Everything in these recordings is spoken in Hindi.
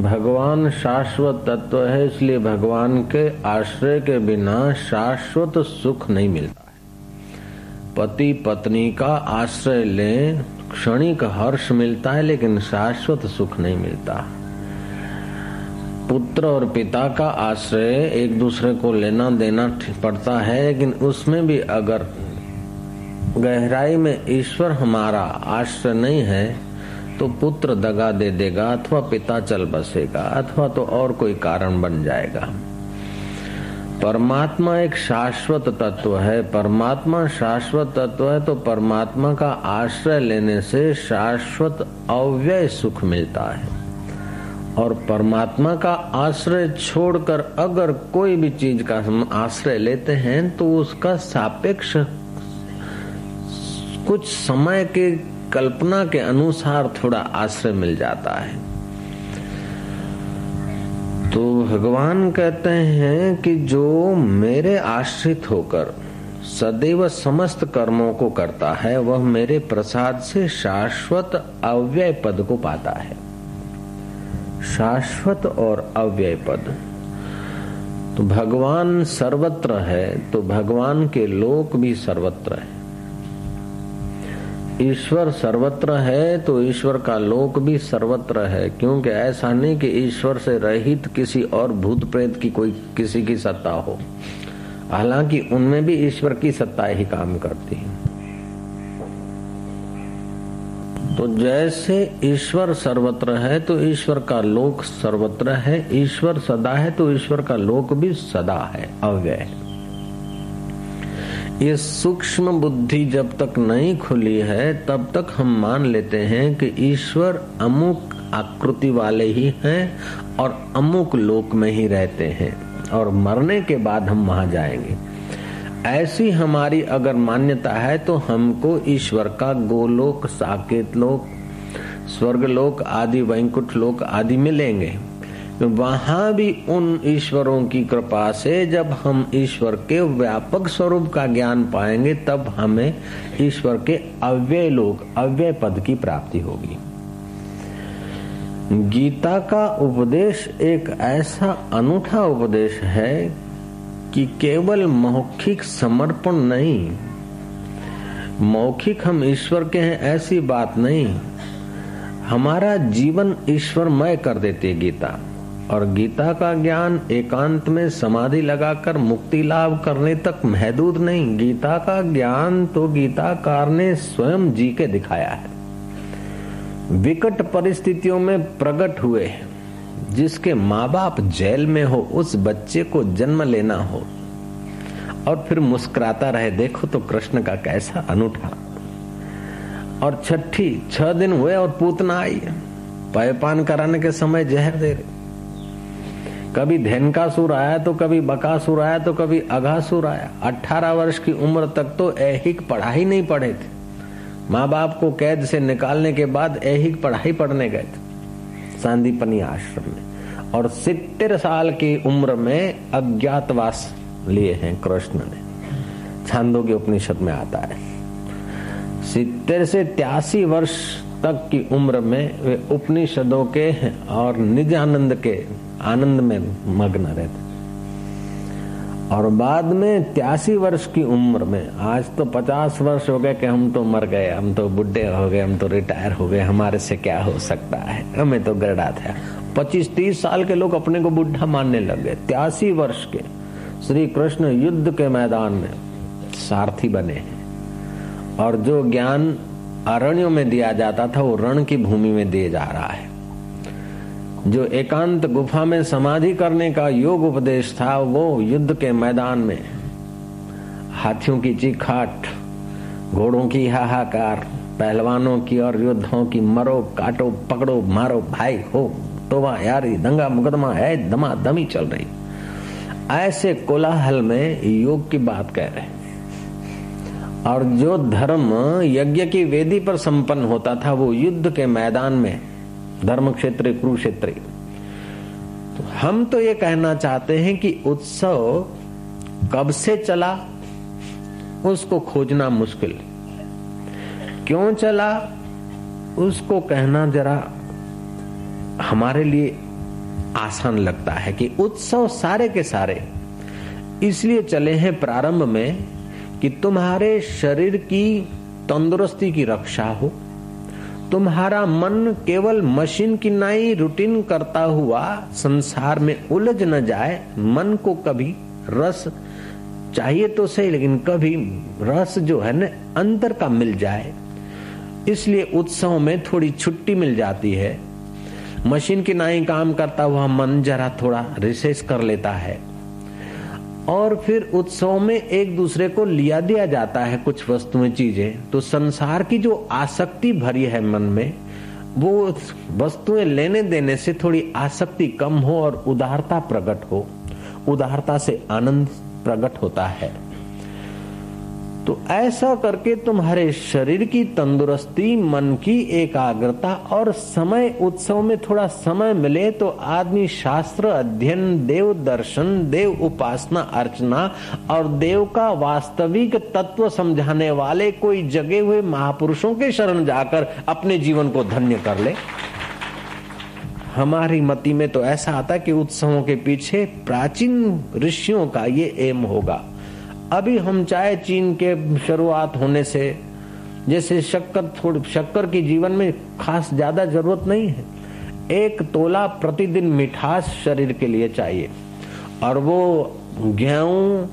भगवान शाश्वत तत्व है, इसलिए भगवान के आश्रय के बिना शाश्वत सुख नहीं मिलता है। पति पत्नी का आश्रय लें, क्षणिक हर्ष मिलता है लेकिन शाश्वत सुख नहीं मिलता। पुत्र और पिता का आश्रय एक दूसरे को लेना देना पड़ता है, लेकिन उसमें भी अगर गहराई में ईश्वर हमारा आश्रय नहीं है तो पुत्र दगा दे देगा अथवा पिता चल बसेगा अथवा तो और कोई कारण बन जाएगा। परमात्मा एक शाश्वत तत्व है, परमात्मा शाश्वत तत्व है तो परमात्मा का आश्रय लेने से शाश्वत अव्यय सुख मिलता है। और परमात्मा का आश्रय छोड़कर अगर कोई भी चीज का हम आश्रय लेते हैं तो उसका सापेक्ष कुछ समय के कल्पना के अनुसार थोड़ा आश्रय मिल जाता है। तो भगवान कहते हैं कि जो मेरे आश्रित होकर सदैव समस्त कर्मों को करता है वह मेरे प्रसाद से शाश्वत अव्यय पद को पाता है। शाश्वत और अव्यय पद। तो भगवान सर्वत्र है तो भगवान के लोक भी सर्वत्र है। ईश्वर सर्वत्र है तो ईश्वर का लोक भी सर्वत्र है, क्योंकि ऐसा नहीं कि ईश्वर से रहित किसी और भूत प्रेत की कोई किसी की सत्ता हो, हालांकि उनमें भी ईश्वर की सत्ता ही काम करती है। तो जैसे ईश्वर सर्वत्र है तो ईश्वर का लोक सर्वत्र है, ईश्वर सदा है तो ईश्वर का लोक भी सदा है, अव्यय है। ये सूक्ष्म बुद्धि जब तक नहीं खुली है तब तक हम मान लेते हैं कि ईश्वर अमुक आकृति वाले ही हैं और अमुक लोक में ही रहते हैं और मरने के बाद हम वहां जाएंगे। ऐसी हमारी अगर मान्यता है तो हमको ईश्वर का गोलोक, साकेत लोक, स्वर्गलोक आदि, वैकुंठ लोक आदि मिलेंगे। वहां भी उन ईश्वरों की कृपा से जब हम ईश्वर के व्यापक स्वरूप का ज्ञान पाएंगे तब हमें ईश्वर के अव्यय लोक, अव्यय पद की प्राप्ति होगी। गीता का उपदेश एक ऐसा अनूठा उपदेश है कि केवल मौखिक समर्पण नहीं, मौखिक हम ईश्वर के हैं ऐसी बात नहीं, हमारा जीवन ईश्वरमय कर देती है गीता। और गीता का ज्ञान एकांत में समाधि लगाकर मुक्ति लाभ करने तक महदूद नहीं। गीता का ज्ञान तो गीताकार ने स्वयं जी के दिखाया है, विकट परिस्थितियों में प्रकट हुए। जिसके माँ बाप जेल में हो उस बच्चे को जन्म लेना हो और फिर मुस्कुराता रहे, देखो तो कृष्ण का कैसा अनूठा। और छठी 6 दिन हुए और पूत ना आई, पायपान कराने के समय जहर दे रहे। कभी धेनकासुर आया तो कभी बकासुर आया तो कभी अघासुर आया। 18 वर्ष की उम्र तक तो ऐहिक पढ़ाई नहीं पढ़े थे, माँ बाप को कैद से निकालने के बाद ऐहिक पढ़ाई पढ़ने गए थे सांदीपनि आश्रम में, और 70 साल की उम्र में अज्ञातवास लिए हैं कृष्ण ने। छांदोग्य के उपनिषद में आता है 70 से 83 वर्ष तक की उम्र में वे उपनिषदों के और निज आनंद के आनंद में मग्न रहते, और बाद में 83 वर्ष की उम्र में, आज तो 50 वर्ष हो गए कि हम तो मर गए, हम तो बुढ़े हो गए, हम तो रिटायर हो गए, हमारे से क्या हो सकता है, हमें तो गड़ा था। 25-30 साल के लोग अपने को बुढ़ा मानने लग गए। 83 वर्ष के श्री कृष्ण युद्ध के मैदान में सारथी बने हैं, और जो ज्ञान अरण्यों में दिया जाता था वो रण की भूमि में दिए जा रहा है। जो एकांत गुफा में समाधि करने का योग उपदेश था वो युद्ध के मैदान में हाथियों की चीखाट, घोड़ों की हाहाकार, पहलवानों की और योद्धाओं की मरो काटो पकड़ो मारो भाई हो तोबा यारी दंगा मुकदमा है, दमा दमी चल रही, ऐसे कोलाहल में योग की बात कह रहे। और जो धर्म यज्ञ की वेदी पर संपन्न होता था वो युद्ध के मैदान में धर्म क्षेत्र, कुरुक्षेत्र। तो हम तो ये कहना चाहते हैं कि उत्सव कब से चला उसको खोजना मुश्किल, क्यों चला उसको कहना जरा हमारे लिए आसान लगता है कि उत्सव सारे के सारे इसलिए चले हैं प्रारंभ में कि तुम्हारे शरीर की तंदुरुस्ती की रक्षा हो, तुम्हारा मन केवल मशीन की नाई रूटीन करता हुआ संसार में उलझ न जाए। मन को कभी रस चाहिए तो सही, लेकिन कभी रस जो है ना अंतर का मिल जाए, इसलिए उत्सव में थोड़ी छुट्टी मिल जाती है। मशीन की नाई काम करता हुआ मन जरा थोड़ा रिसेस कर लेता है और फिर उत्सव में एक दूसरे को लिया दिया जाता है कुछ वस्तुएं चीजें, तो संसार की जो आसक्ति भरी है मन में वो वस्तुएं लेने देने से थोड़ी आसक्ति कम हो और उदारता प्रकट हो। उदारता से आनंद प्रकट होता है। तो ऐसा करके तुम्हारे शरीर की तंदुरुस्ती, मन की एकाग्रता और समय, उत्सव में थोड़ा समय मिले तो आदमी शास्त्र अध्ययन, देव दर्शन, देव उपासना अर्चना और देव का वास्तविक तत्व समझाने वाले कोई जगे हुए महापुरुषों के शरण जाकर अपने जीवन को धन्य कर ले। हमारी मति में तो ऐसा आता है कि उत्सवों के पीछे प्राचीन ऋषियों का ये एम होगा। अभी हम चाहे चीन के शुरुआत होने से, जैसे शक्कर की जीवन में खास ज्यादा जरूरत नहीं है, 1 तोला प्रतिदिन मिठास शरीर के लिए चाहिए और वो गेहूं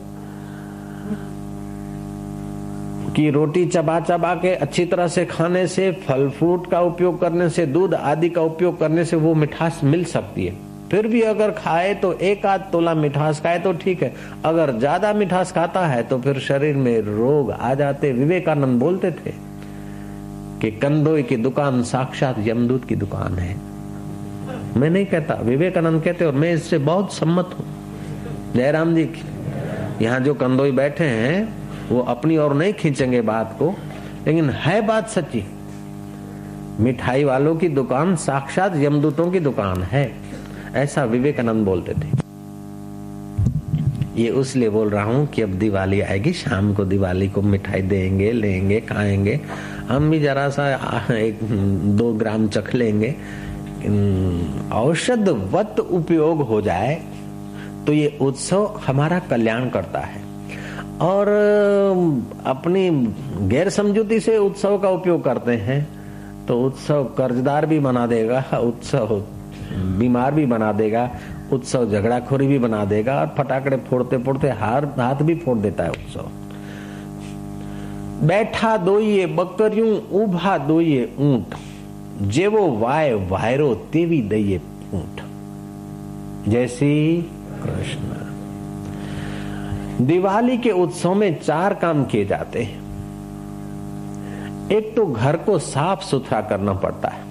की रोटी चबा चबा के अच्छी तरह से खाने से, फल फ्रूट का उपयोग करने से, दूध आदि का उपयोग करने से वो मिठास मिल सकती है। फिर भी अगर खाए तो 1 आध तोला मिठास खाए तो ठीक है, अगर ज्यादा मिठास खाता है तो फिर शरीर में रोग आ जाते। विवेकानंद बोलते थे कि कंदोई की दुकान साक्षात यमदूत की दुकान है। मैं नहीं कहता, विवेकानंद कहते और मैं इससे बहुत सम्मत हूँ। जयराम जी की यहाँ जो कंदोई बैठे हैं वो अपनी ओर नहीं खींचेंगे बात को, लेकिन है बात सच्ची। मिठाई वालों की दुकान साक्षात यमदूतों की दुकान है, ऐसा विवेकानंद बोलते थे। ये उसलिए बोल रहा हूँ कि अब दिवाली आएगी, शाम को दिवाली को मिठाई देंगे, लेंगे, खाएंगे। हम भी जरा सा 1-2 ग्राम चख लेंगे, औषधवत उपयोग हो जाए तो ये उत्सव हमारा कल्याण करता है। और अपनी गैर समझूती से उत्सव का उपयोग करते हैं तो उत्सव कर्जदार भी बना देगा, उत्सव बीमार भी बना देगा, उत्सव झगड़ाखोरी भी बना देगा और फटाकड़े फोड़ते फोड़ते हाथ भी फोड़ देता है उत्सव। बैठा दोइए बकरियूं, उभा दोइए ऊंट, जेवो वाय वायरो तेवी दइए ऊंट। जैसी कृष्ण। दिवाली के उत्सव में 4 काम किए जाते हैं। एक तो घर को साफ सुथरा करना पड़ता है,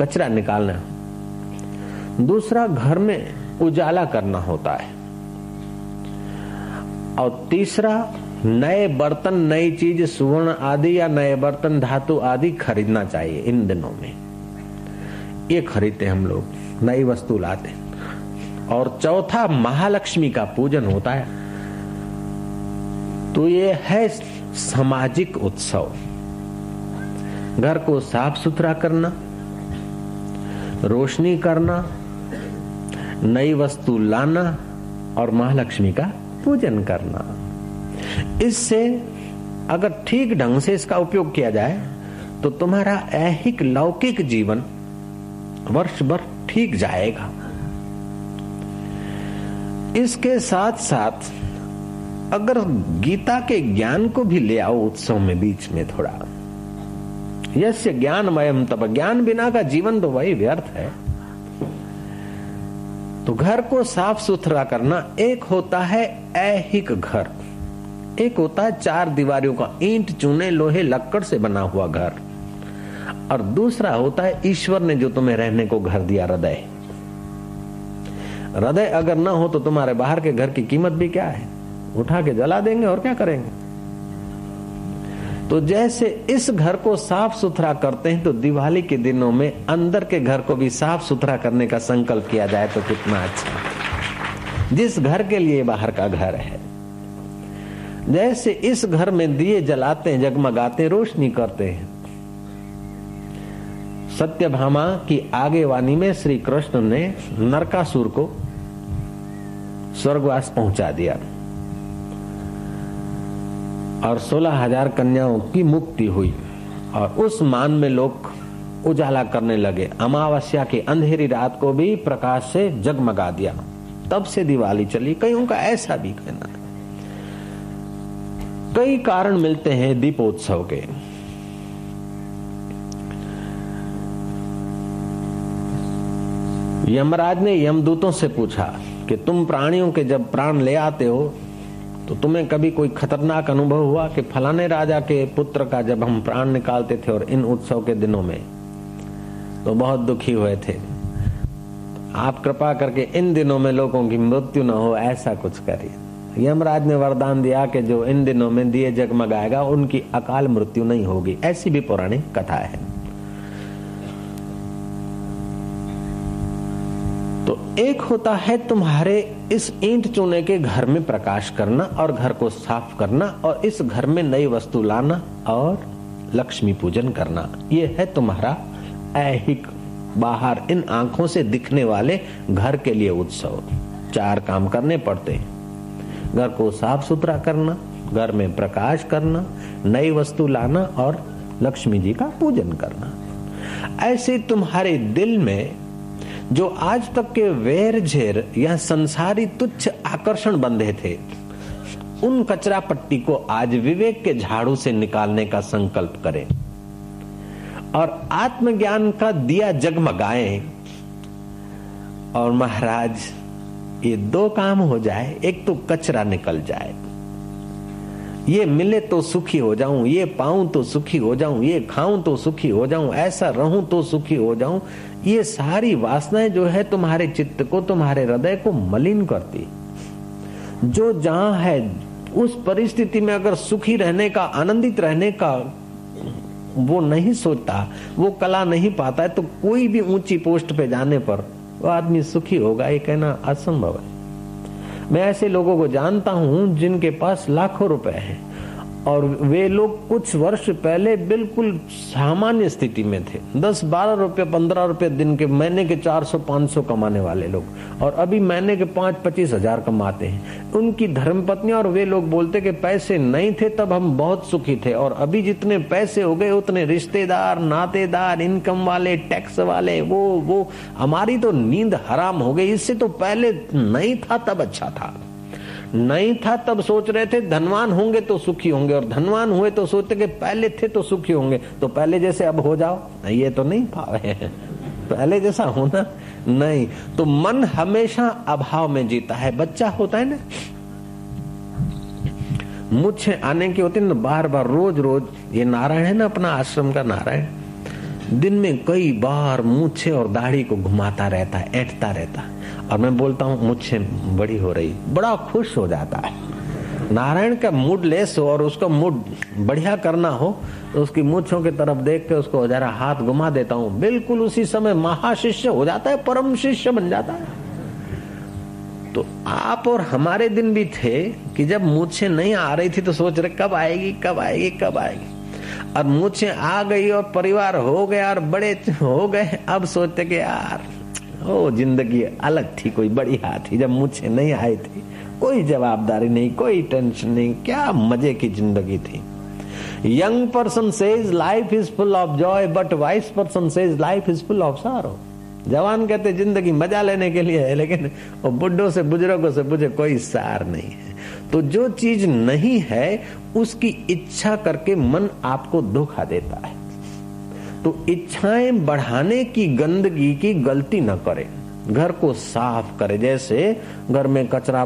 कचरा निकालना। दूसरा, घर में उजाला करना होता है। और तीसरा, नए बर्तन, नई चीज, सुवर्ण आदि या नए बर्तन, धातु आदि खरीदना चाहिए। इन दिनों में ये खरीदते हम लोग, नई वस्तु लाते। और चौथा, महालक्ष्मी का पूजन होता है। तो ये है सामाजिक उत्सव। घर को साफ सुथरा करना, रोशनी करना, नई वस्तु लाना और महालक्ष्मी का पूजन करना। इससे अगर ठीक ढंग से इसका उपयोग किया जाए तो तुम्हारा ऐहिक लौकिक जीवन वर्ष भर ठीक जाएगा। इसके साथ साथ अगर गीता के ज्ञान को भी ले आओ उत्सव में बीच में थोड़ा। यस्य ज्ञानमयम तप, ज्ञान बिना का जीवन तो वही व्यर्थ है। तो घर को साफ सुथरा करना एक होता है ऐहिक घर, एक होता है 4 दीवारों का ईंट चूने लोहे लक्कड़ से बना हुआ घर, और दूसरा होता है ईश्वर ने जो तुम्हें रहने को घर दिया हृदय। हृदय अगर ना हो तो तुम्हारे बाहर के घर की कीमत भी क्या है, उठा के जला देंगे और क्या करेंगे। तो जैसे इस घर को साफ सुथरा करते हैं तो दिवाली के दिनों में अंदर के घर को भी साफ सुथरा करने का संकल्प किया जाए तो कितना अच्छा, जिस घर के लिए बाहर का घर है। जैसे इस घर में दिए जलाते हैं, जगमगाते, रोशनी करते हैं, सत्यभामा की आगे वाणी में श्री कृष्ण ने नरकासुर को स्वर्गवास पहुंचा दिया और 16,000 कन्याओं की मुक्ति हुई और उस मान में लोग उजाला करने लगे। अमावस्या की अंधेरी रात को भी प्रकाश से जगमगा दिया। तब से दिवाली चली। कईयों का ऐसा भी कहना है। कई कारण मिलते हैं दीपोत्सव के। यमराज ने यमदूतों से पूछा कि तुम प्राणियों के जब प्राण ले आते हो तो तुम्हें कभी कोई खतरनाक अनुभव हुआ कि फलाने राजा के पुत्र का जब हम प्राण निकालते थे और इन उत्सव के दिनों में तो बहुत दुखी हुए थे, आप कृपा करके इन दिनों में लोगों की मृत्यु न हो ऐसा कुछ करिए। यमराज ने वरदान दिया कि जो इन दिनों में दिए जगमगाएगा उनकी अकाल मृत्यु नहीं होगी। ऐसी भी पौराणिक कथा है। तो एक होता है तुम्हारे इस ईंट चूने के घर में प्रकाश करना और घर को साफ करना और इस घर में नई वस्तु लाना और लक्ष्मी पूजन करना, यह है तुम्हारा ऐहिक बाहर इन आंखों से दिखने वाले घर के लिए उत्सव। 4 काम करने पड़ते हैं, घर को साफ सुथरा करना, घर में प्रकाश करना, नई वस्तु लाना और लक्ष्मी जी का पूजन करना। ऐसे तुम्हारे दिल में जो आज तक के वैर झेर या संसारी तुच्छ आकर्षण बंधे थे उन कचरा पट्टी को आज विवेक के झाड़ू से निकालने का संकल्प करें और आत्मज्ञान का दिया जगमगाएं। और महाराज ये 2 काम हो जाए, एक तो कचरा निकल जाए, ये मिले तो सुखी हो जाऊं, ये पाऊं तो सुखी हो जाऊं, ये खाऊं तो सुखी हो जाऊं, ऐसा रहूं तो सुखी हो जाऊं। ये सारी वासनाएं जो है तुम्हारे चित्त को, तुम्हारे हृदय को मलिन करती। जो जहां है उस परिस्थिति में अगर सुखी रहने का, आनंदित रहने का वो नहीं सोचता, वो कला नहीं पाता है, तो कोई भी ऊंची पोस्ट पे जाने पर वो आदमी सुखी होगा ये कहना असंभव है। मैं ऐसे लोगों को जानता हूं जिनके पास लाखों रुपए हैं और वे लोग कुछ वर्ष पहले बिल्कुल सामान्य स्थिति में थे। 10-12 रुपए 15 रुपए दिन के, महीने के 400-500 कमाने वाले लोग और अभी महीने के 5-25 हजार कमाते हैं। उनकी धर्मपत्नी और वे लोग बोलते कि पैसे नहीं थे तब हम बहुत सुखी थे और अभी जितने पैसे हो गए उतने रिश्तेदार, नातेदार, इनकम वाले, टैक्स वाले, वो हमारी तो नींद हराम हो गई। इससे तो पहले नहीं था तब अच्छा था। नहीं था तब सोच रहे थे धनवान होंगे तो सुखी होंगे और धनवान हुए तो सोचते कि पहले थे तो सुखी होंगे, तो पहले जैसे अब हो जाओ ये तो नहीं पावे, पहले जैसा होना नहीं। तो मन हमेशा अभाव में जीता है। बच्चा होता है ना, मुझे आने की होती है ना, बार रोज ये नारायण है ना, अपना आश्रम का नारायण दिन में कई बार मूछे और दाढ़ी को घुमाता रहता है, ऐंठता रहता है और मैं बोलता हूँ मूछे बड़ी हो रही, बड़ा खुश हो जाता है। नारायण का मूड लेस हो और उसका मूड बढ़िया करना हो तो उसकी मूछों की तरफ देख के उसको जरा हाथ घुमा देता हूँ, बिल्कुल उसी समय महाशिष्य हो जाता है, परम शिष्य बन जाता है। तो आप और हमारे दिन भी थे कि जब मूछे नहीं आ रही थी तो सोच रहे कब आएगी कब आएगी कब आएगी, और मुझे आ गई और परिवार हो गया और बड़े हो गए, अब सोचते कि यार ओ जिंदगी अलग थी, कोई बढ़िया थी जब मुझे नहीं आई थी, कोई जवाबदारी नहीं, कोई टेंशन नहीं, क्या मजे की जिंदगी थी। Young person says life is full of joy but wise person says life is full of sorrow. जवान कहते जिंदगी मजा लेने के लिए है लेकिन वो बुड्ढों से, बुजुर्गों से मुझे कोई सार नहीं है। तो जो चीज नहीं है उसकी इच्छा करके मन आपको धोखा देता है। तो इच्छाएं बढ़ाने की गंदगी की गलती न करें, घर को साफ करें। जैसे घर में कचरा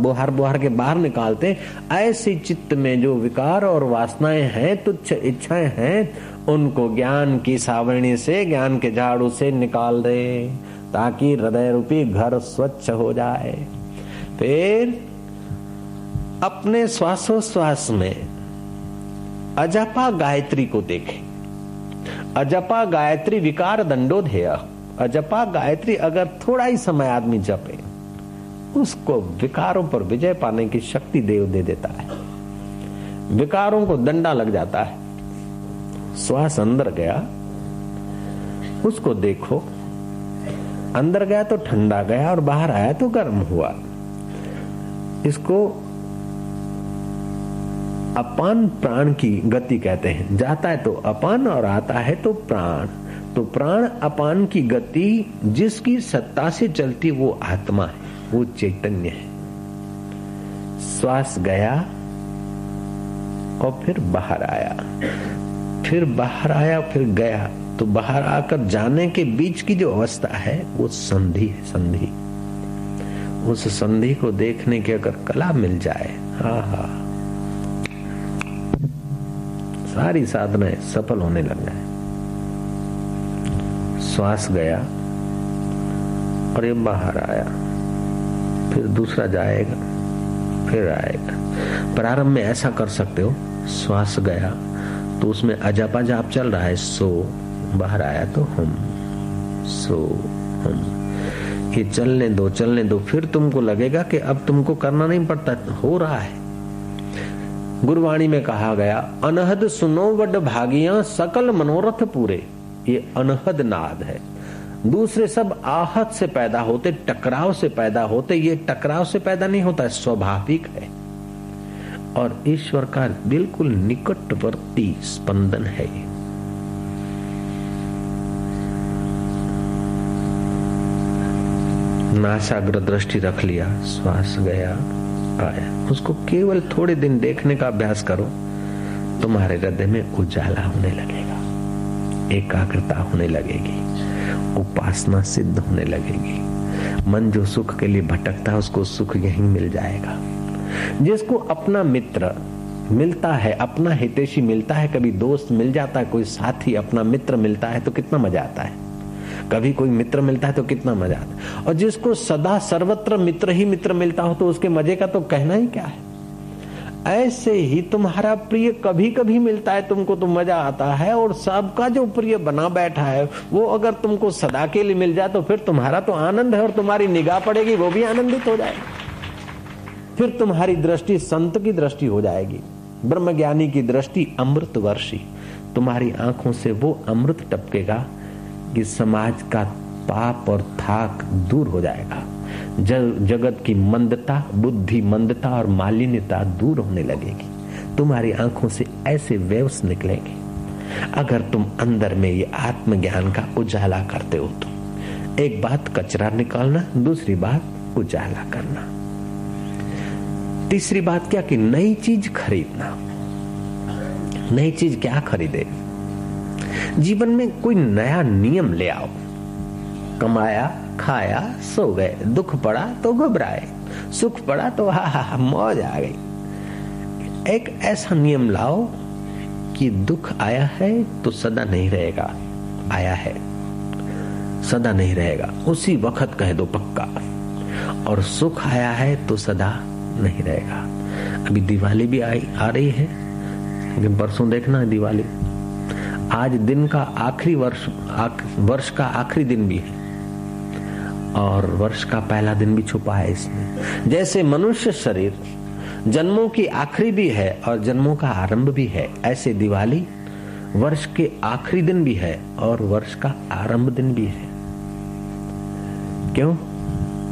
बुहार के बाहर निकालते, ऐसे चित्त में जो विकार और वासनाएं हैं, तुच्छ इच्छाएं हैं, उनको ज्ञान की सावरणी से, ज्ञान के झाड़ू से निकाल दें ताकि हृदय रूपी घर स्वच्छ हो जाए। फिर अपने श्वासोश्वास में अजपा गायत्री को देखें। अजपा गायत्री विकार दंडो ध्येय। अजपा गायत्री अगर थोड़ा ही समय आदमी जपे उसको विकारों पर विजय पाने की शक्ति देव दे देता है। विकारों को डंडा लग जाता है, श्वास अंदर गया उसको देखो, अंदर गया तो ठंडा गया और बाहर आया तो गर्म हुआ। इसको अपान प्राण की गति कहते हैं। जाता है तो अपान और आता है तो प्राण। तो प्राण अपान की गति जिसकी सत्ता से चलती वो आत्मा है, वो चैतन्य है। श्वास गया और फिर बाहर आया, फिर बाहर आया, फिर गया। तो बाहर आकर जाने के बीच की जो अवस्था है वो संधि है, संधि। उस संधि को देखने की अगर कला मिल जाए, आहा, सारी साधनाएं सफल होने लग जाए। श्वास गया और ये बाहर आया, फिर दूसरा जाएगा, फिर आएगा। प्रारंभ में ऐसा कर सकते हो, श्वास गया तो उसमें अजापा जाप चल रहा है, सो बाहर आया तो हम, सो हम। ये चलने दो, चलने दो, फिर तुमको लगेगा कि अब तुमको करना नहीं पड़ता, हो रहा है। गुरुवाणी में कहा गया, अनहद सुनो वड भागिया सकल मनोरथ पूरे। ये अनहद नाद है। दूसरे सब आहत से पैदा होते, टकराव से पैदा होते। ये टकराव से पैदा नहीं होता, स्वाभाविक है और ईश्वर का बिल्कुल निकटवर्ती स्पंदन है। नासाग्र दृष्टि रख लिया, श्वास गया आया। उसको केवल थोड़े दिन देखने का अभ्यास करो, तुम्हारे हृदय में उजाला होने लगेगा, एकाग्रता होने लगेगी, उपासना सिद्ध होने लगेगी। मन जो सुख के लिए भटकता है उसको सुख यहीं मिल जाएगा। जिसको अपना मित्र मिलता है, अपना हितैषी मिलता है, कभी दोस्त मिल जाता है, कोई साथी अपना मित्र मिलता है तो कितना मजा आता है, कभी कोई मित्र मिलता है तो कितना मजा आता है। और जिसको सदा सर्वत्र मित्र ही मित्र मिलता हो तो उसके मजे का तो कहना ही क्या है। ऐसे ही तुम्हारा प्रिय कभी कभी मिलता है तुमको तो मजा आता है, और सबका जो प्रिय बना बैठा है वो अगर तुमको सदा के लिए मिल जाए तो फिर तुम्हारा तो आनंद है, और तुम्हारी निगाह पड़ेगी वो भी आनंदित हो जाएगी। फिर तुम्हारी दृष्टि संत की दृष्टि हो जाएगी, ब्रह्मज्ञानी की दृष्टि अमृत वर्षी। तुम्हारी आंखों से वो अमृत टपकेगा कि समाज का पाप और थाक दूर हो जाएगा, जगत की मंदता, बुद्धि मंदता और मालिन्यता दूर होने लगेगी। तुम्हारी आंखों से ऐसे वेव्स निकलेंगे अगर तुम अंदर में ये आत्मज्ञान का उजाला करते हो। तुम एक बात कचरा निकालना, दूसरी बात उजाला करना, तीसरी बात क्या कि नई चीज खरीदना। नई चीज क्या खरीदे? जीवन में कोई नया नियम ले आओ। कमाया, खाया, सो गए, दुख पड़ा तो घबराए, सुख पड़ा तो हा मौज आ गई। एक ऐसा नियम लाओ कि दुख आया है तो सदा नहीं रहेगा, आया है सदा नहीं रहेगा, उसी वक्त कह दो पक्का। और सुख आया है तो सदा नहीं रहेगा। अभी दिवाली भी आ रही है, लेकिन परसों देखना दिवाली। आज दिन का आखिरी वर्ष का आखिरी दिन भी है और वर्ष का पहला दिन भी छुपा है इसमें। जैसे मनुष्य शरीर जन्मों की आखिरी भी है और जन्मों का आरंभ भी है, ऐसे दिवाली वर्ष के आखिरी दिन भी है और वर्ष का आरंभ दिन भी है। क्यों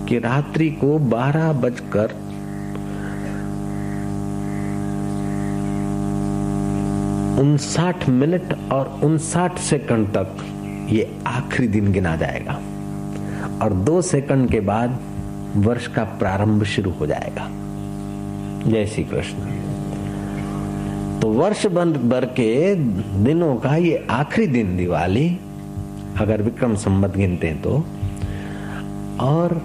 कि रात्रि को 12:59 और 59 सेकंड तक ये आखिरी दिन गिना जाएगा और 2 सेकंड के बाद वर्ष का प्रारंभ शुरू हो जाएगा। जय श्री कृष्ण। तो वर्ष भर के दिनों का ये आखिरी दिन दिवाली, अगर विक्रम संवत गिनते हैं तो, और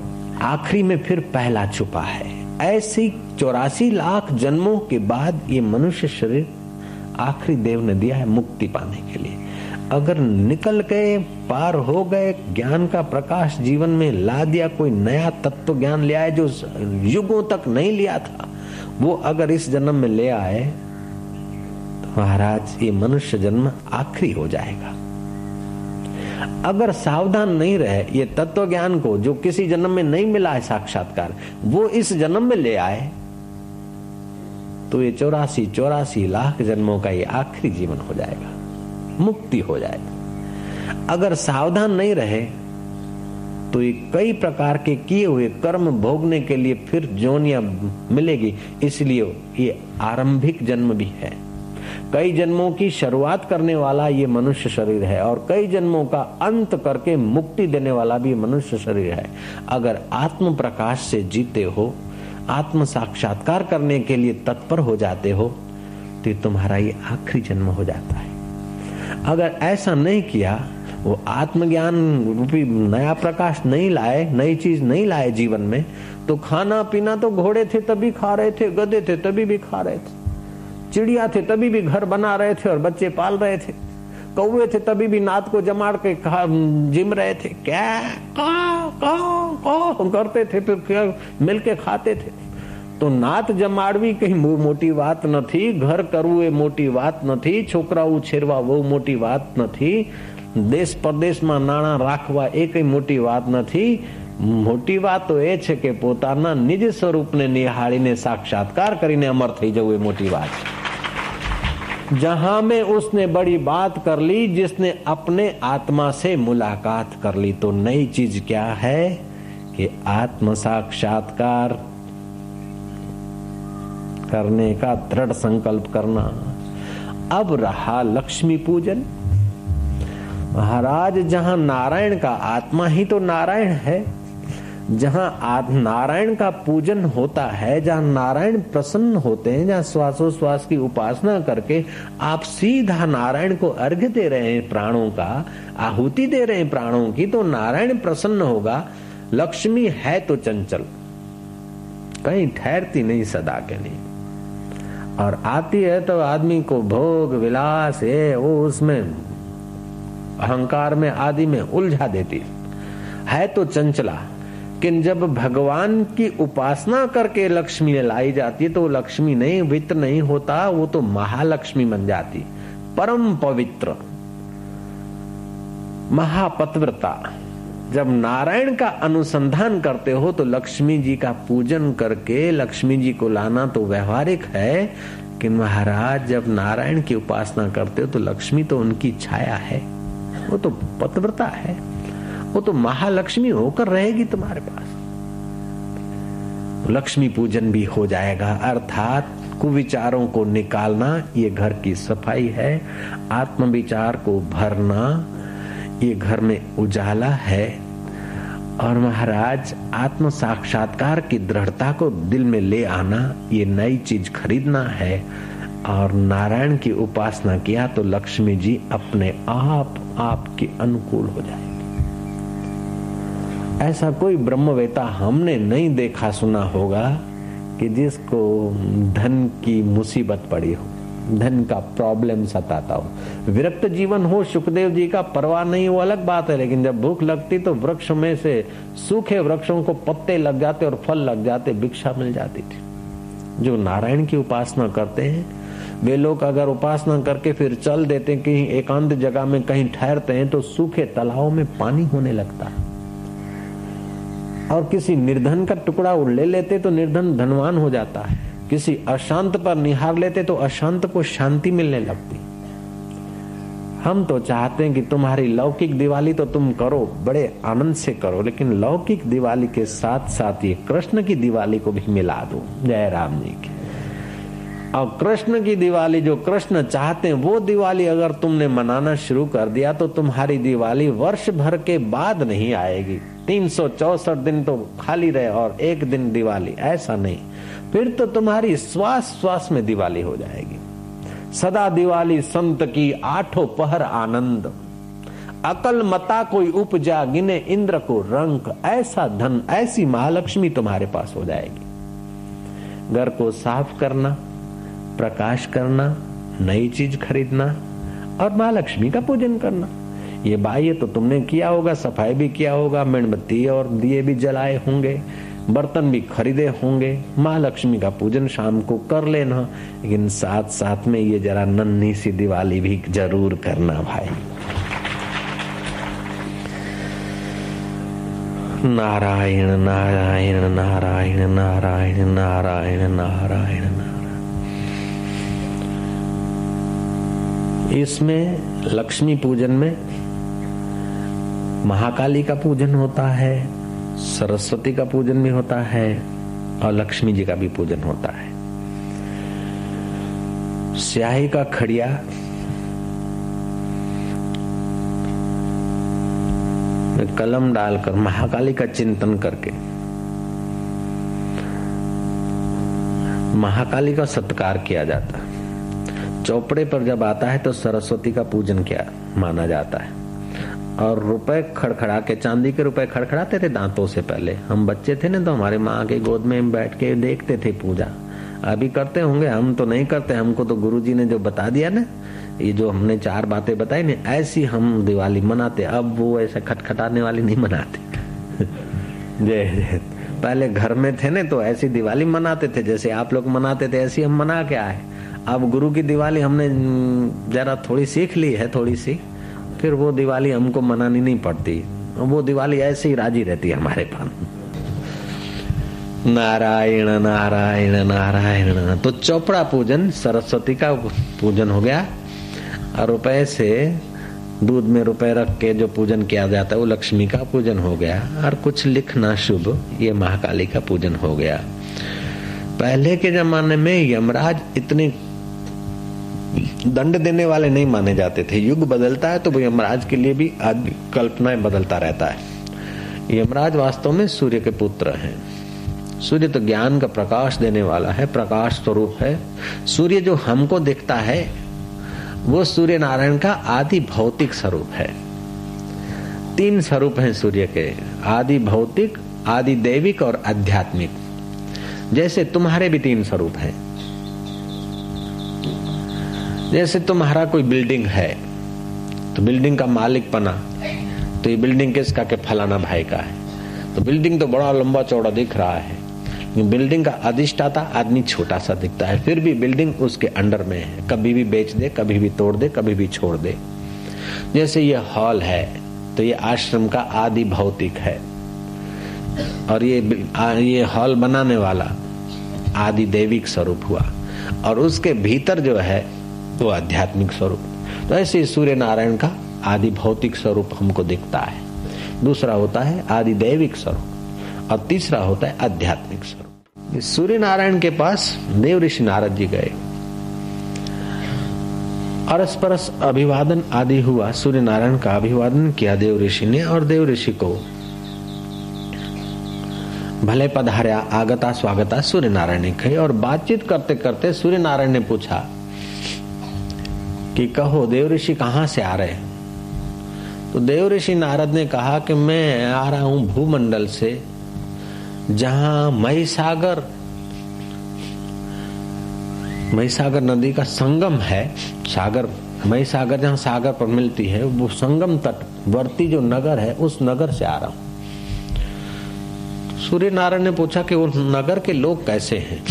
आखिरी में फिर पहला छुपा है। ऐसे 84 लाख जन्मों के बाद ये मनुष्य शरीर आखिरी देव ने दिया है मुक्ति पाने के लिए। अगर निकल गए, पार हो गए, ज्ञान का प्रकाश जीवन में ला दिया, कोई नया तत्व ज्ञान ले आए जो युगों तक नहीं लिया था, वो अगर इस जन्म में ले आए तो महाराज ये मनुष्य जन्म आखिरी हो जाएगा। अगर सावधान नहीं रहे, ये तत्व ज्ञान को जो किसी जन्म में नहीं मिला है साक्षात्कार, वो इस जन्म में ले आए तो ये 84 लाख जन्मों का ये आखिरी जीवन हो जाएगा, मुक्ति हो जाएगी। अगर सावधान नहीं रहे तो ये कई प्रकार के किए हुए कर्म भोगने के लिए फिर जोनियां मिलेगी। इसलिए ये आरंभिक जन्म भी है। कई जन्मों की शुरुआत करने वाला ये मनुष्य शरीर है और कई जन्मों का अंत करके मुक्ति देने वाला भी मनुष्य शरीर है। अगर आत्म प्रकाश से जीते हो, आत्म साक्षात्कार करने के लिए तत्पर हो जाते हो तो तुम्हारा ये आखिरी जन्म हो जाता है। अगर ऐसा नहीं किया, वो आत्मज्ञान रूपी नया प्रकाश नहीं लाए, नई चीज नहीं लाए जीवन में, तो खाना पीना तो घोड़े थे तभी खा रहे थे, गधे थे तभी भी खा रहे थे, चिड़िया थे तभी भी घर बना रहे थे और बच्चे पाल रहे थे, कौवे थे तभी भी नाद को जमाड़ के जिम रहे थे, क्या का करते थे, फिर क्या मिलके खाते थे। तो नात जमाड़वी कहीं मोटी बात न थी, घर करवे मोटी बात न थी, छोकराओ छेरवा वो मोटी बात न थी, देश परदेश में नाणा राखवा ए कई मोटी बात न थी। मोटी बात तो ए छे के पोताना निज स्वरूप ने निहाळीने साक्षात्कार करीने अमर थई जवुं ए मोटी बात छे। जहां में उसने बड़ी बात कर ली, जिसने अपने आत्मा से मुलाकात कर ली। तो नई चीज क्या है कि आत्म साक्षात्कार करने का दृढ़ संकल्प करना। अब रहा लक्ष्मी पूजन। महाराज, जहां नारायण का आत्मा ही तो नारायण है, जहां नारायण का पूजन होता है, जहां नारायण प्रसन्न होते हैं, जहां श्वासोश्वास की उपासना करके आप सीधा नारायण को अर्घ्य दे रहे हैं, प्राणों का आहुति दे रहे हैं प्राणों की, तो नारायण प्रसन्न होगा। लक्ष्मी है तो चंचल, कहीं ठहरती नहीं सदा के लिए, और आती है तो आदमी को भोग विलास है, वो उसमें अहंकार में आदि में उलझा देती है तो चंचला। लेकिन जब भगवान की उपासना करके लक्ष्मी लाई जाती है तो लक्ष्मी नहीं, वित्त नहीं होता, वो तो महालक्ष्मी बन जाती, परम पवित्र महापतिव्रता। जब नारायण का अनुसंधान करते हो तो लक्ष्मी जी का पूजन करके लक्ष्मी जी को लाना तो व्यवहारिक है, लेकिन महाराज जब नारायण की उपासना करते हो तो लक्ष्मी तो उनकी छाया है, वो तो पतिव्रता है, वो तो महालक्ष्मी होकर रहेगी तुम्हारे पास। लक्ष्मी पूजन भी हो जाएगा, अर्थात कुविचारों को निकालना, ये घर की सफाई है, आत्मविचार को भरना, ये घर में उजाला है। और महाराज आत्म साक्षात्कार की दृढ़ता को दिल में ले आना, ये नई चीज खरीदना है। और नारायण की उपासना किया तो लक्ष्मी जी अपने आप आपके अनुकूल हो जाएगी। ऐसा कोई ब्रह्मवेता हमने नहीं देखा सुना होगा कि जिसको धन की मुसीबत पड़ी हो, धन का प्रॉब्लम सताता हो, विरक्त जीवन हो। सुखदेव जी का परवाह नहीं, वो अलग बात है, लेकिन जब भूख लगती तो वृक्ष में से सूखे वृक्षों को पत्ते लग जाते और फल लग जाते, भिक्षा मिल जाती थी। जो नारायण की उपासना करते हैं वे लोग अगर उपासना करके फिर चल देते, कहीं एकांत जगह में कहीं ठहरते हैं तो सूखे तालाबों में पानी होने लगता है, और किसी निर्धन का टुकड़ा ले लेते तो निर्धन धनवान हो जाता है, किसी अशांत पर निहार लेते तो अशांत को शांति मिलने लगती। हम तो चाहते हैं कि तुम्हारी लौकिक दिवाली तो तुम करो, बड़े आनंद से करो, लेकिन लौकिक दिवाली के साथ साथ ये कृष्ण की दिवाली को भी मिला दो, जय राम जी की। और कृष्ण की दिवाली, जो कृष्ण चाहते हैं वो दिवाली अगर तुमने मनाना शुरू कर दिया तो तुम्हारी दिवाली वर्ष भर के बाद नहीं आएगी। 364 दिन तो खाली रहे और एक दिन दिवाली, ऐसा नहीं, फिर तो तुम्हारी श्वास श्वास में दिवाली हो जाएगी। सदा दिवाली संत की आठों पहर आनंद, अकल मता कोई उपजा गिने इंद्र को रंक, ऐसा धन, ऐसी महालक्ष्मी तुम्हारे पास हो जाएगी। घर को साफ करना, प्रकाश करना, नई चीज खरीदना और महालक्ष्मी का पूजन करना, ये बाह्य तो तुमने किया होगा, सफाई भी किया होगा, मेणबत्ती और दिए भी जलाए होंगे, बर्तन भी खरीदे होंगे, माँ लक्ष्मी का पूजन शाम को कर लेना, लेकिन साथ साथ में ये जरा नन्ही सी दिवाली भी जरूर करना भाई। नारायण नारायण नारायण नारायण नारायण नारायण। इसमें लक्ष्मी पूजन में महाकाली का पूजन होता है, सरस्वती का पूजन भी होता है और लक्ष्मी जी का भी पूजन होता है। स्याही का खड़िया में कलम डालकर महाकाली का चिंतन करके महाकाली का सत्कार किया जाता है। चौपड़े पर जब आता है तो सरस्वती का पूजन किया माना जाता है। और रुपए खड़खड़ा के, चांदी के रुपए खड़खड़ाते थे दांतों से। पहले हम बच्चे थे ना तो हमारे माँ के गोद में बैठ के देखते थे पूजा। अभी करते होंगे, हम तो नहीं करते। हमको तो गुरुजी ने जो बता दिया ना, ये जो हमने चार बातें बताई ना, ऐसी हम दिवाली मनाते। अब वो ऐसा खटखटाने वाली नहीं मनाते। जय जय। पहले घर में थे ना तो ऐसी दिवाली मनाते थे, जैसे आप लोग मनाते थे ऐसी हम मना के आए। अब गुरु की दिवाली हमने जरा थोड़ी सीख ली है, थोड़ी सी, फिर वो दिवाली हमको मनानी नहीं पड़ती। वो दिवाली ऐसे ही राजी रहती है हमारे पास। नारायण नारायण नारायण। तो चौपड़ा पूजन, सरस्वती का पूजन हो गया। और रुपए से दूध में रुपए रख के जो पूजन किया जाता है वो लक्ष्मी का पूजन हो गया। और कुछ लिखना शुभ, ये महाकाली का पूजन हो गया। पहले के जमाने में यमराज इतने दंड देने वाले नहीं माने जाते थे। युग बदलता है तो यमराज के लिए भी आज कल्पनाएं बदलता रहता है। यमराज वास्तव में सूर्य के पुत्र हैं। सूर्य तो ज्ञान का प्रकाश देने वाला है, प्रकाश स्वरूप है। सूर्य जो हमको दिखता है वो सूर्य नारायण का आदि भौतिक स्वरूप है। तीन स्वरूप हैं सूर्य के, आदि भौतिक, आदि दैविक और आध्यात्मिक। जैसे तुम्हारे भी तीन स्वरूप हैं। जैसे तुम्हारा कोई बिल्डिंग है तो बिल्डिंग का मालिक पना, तो ये बिल्डिंग किसका के फलाना भाई का है। तो बिल्डिंग तो बड़ा लंबा चौड़ा दिख रहा है, बिल्डिंग का अधिष्ठाता आदमी छोटा सा दिखता है। फिर भी बिल्डिंग उसके अंडर में है, कभी भी बेच दे, कभी भी तोड़ दे, कभी भी छोड़ दे। जैसे ये हॉल है तो ये आश्रम का आदि भौतिक है, और ये हॉल बनाने वाला आदि दैविक स्वरूप हुआ, और उसके भीतर जो है वो आध्यात्मिक स्वरूप। तो ऐसे सूर्य नारायण का आदि भौतिक स्वरूप हमको दिखता है। दूसरा होता है आदि दैविक स्वरूप, और तीसरा होता है आध्यात्मिक स्वरूप। सूर्य नारायण के पास देव ऋषि नारद जी गए, अरस परस अभिवादन आदि हुआ। सूर्य नारायण का अभिवादन किया देव ऋषि ने, और देव ऋषि को भले पधार्या आगता स्वागता सूर्य नारायण ने कही। और बातचीत करते करते सूर्य नारायण ने पूछा कि कहो देव ऋषि कहाँ से आ रहे हैं? तो देव ऋषि नारद ने कहा कि मैं आ रहा हूं भूमंडल से, जहां मई सागर नदी का संगम है। सागर, मई सागर जहां सागर पर मिलती है, वो संगम तटवर्ती जो नगर है उस नगर से आ रहा हूं। सूर्य नारायण ने पूछा कि उस नगर के लोग कैसे हैं?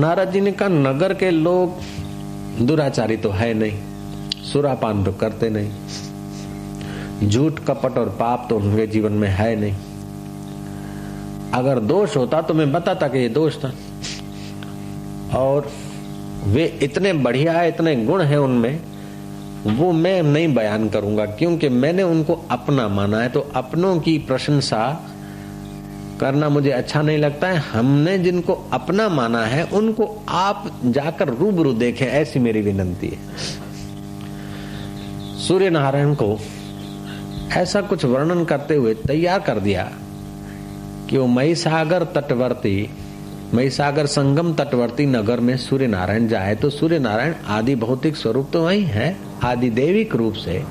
नारद जी ने कहा नगर के लोग दुराचारी तो है नहीं, सुरापान तो करते नहीं, झूठ कपट और पाप तो उनके जीवन में है नहीं। अगर दोष होता तो मैं बताता कि ये दोष था। और वे इतने बढ़िया है, इतने गुण है उनमें, वो मैं नहीं बयान करूंगा क्योंकि मैंने उनको अपना माना है। तो अपनों की प्रशंसा करना मुझे अच्छा नहीं लगता है। हमने जिनको अपना माना है उनको आप जाकर रूबरू देखें, ऐसी मेरी विनती है। सूर्य नारायण को ऐसा कुछ वर्णन करते हुए तैयार कर दिया कि वो मई सागर संगम तटवर्ती नगर में सूर्य नारायण जाए। तो सूर्य नारायण आदि भौतिक स्वरूप तो वही है, आदि देविक रूप से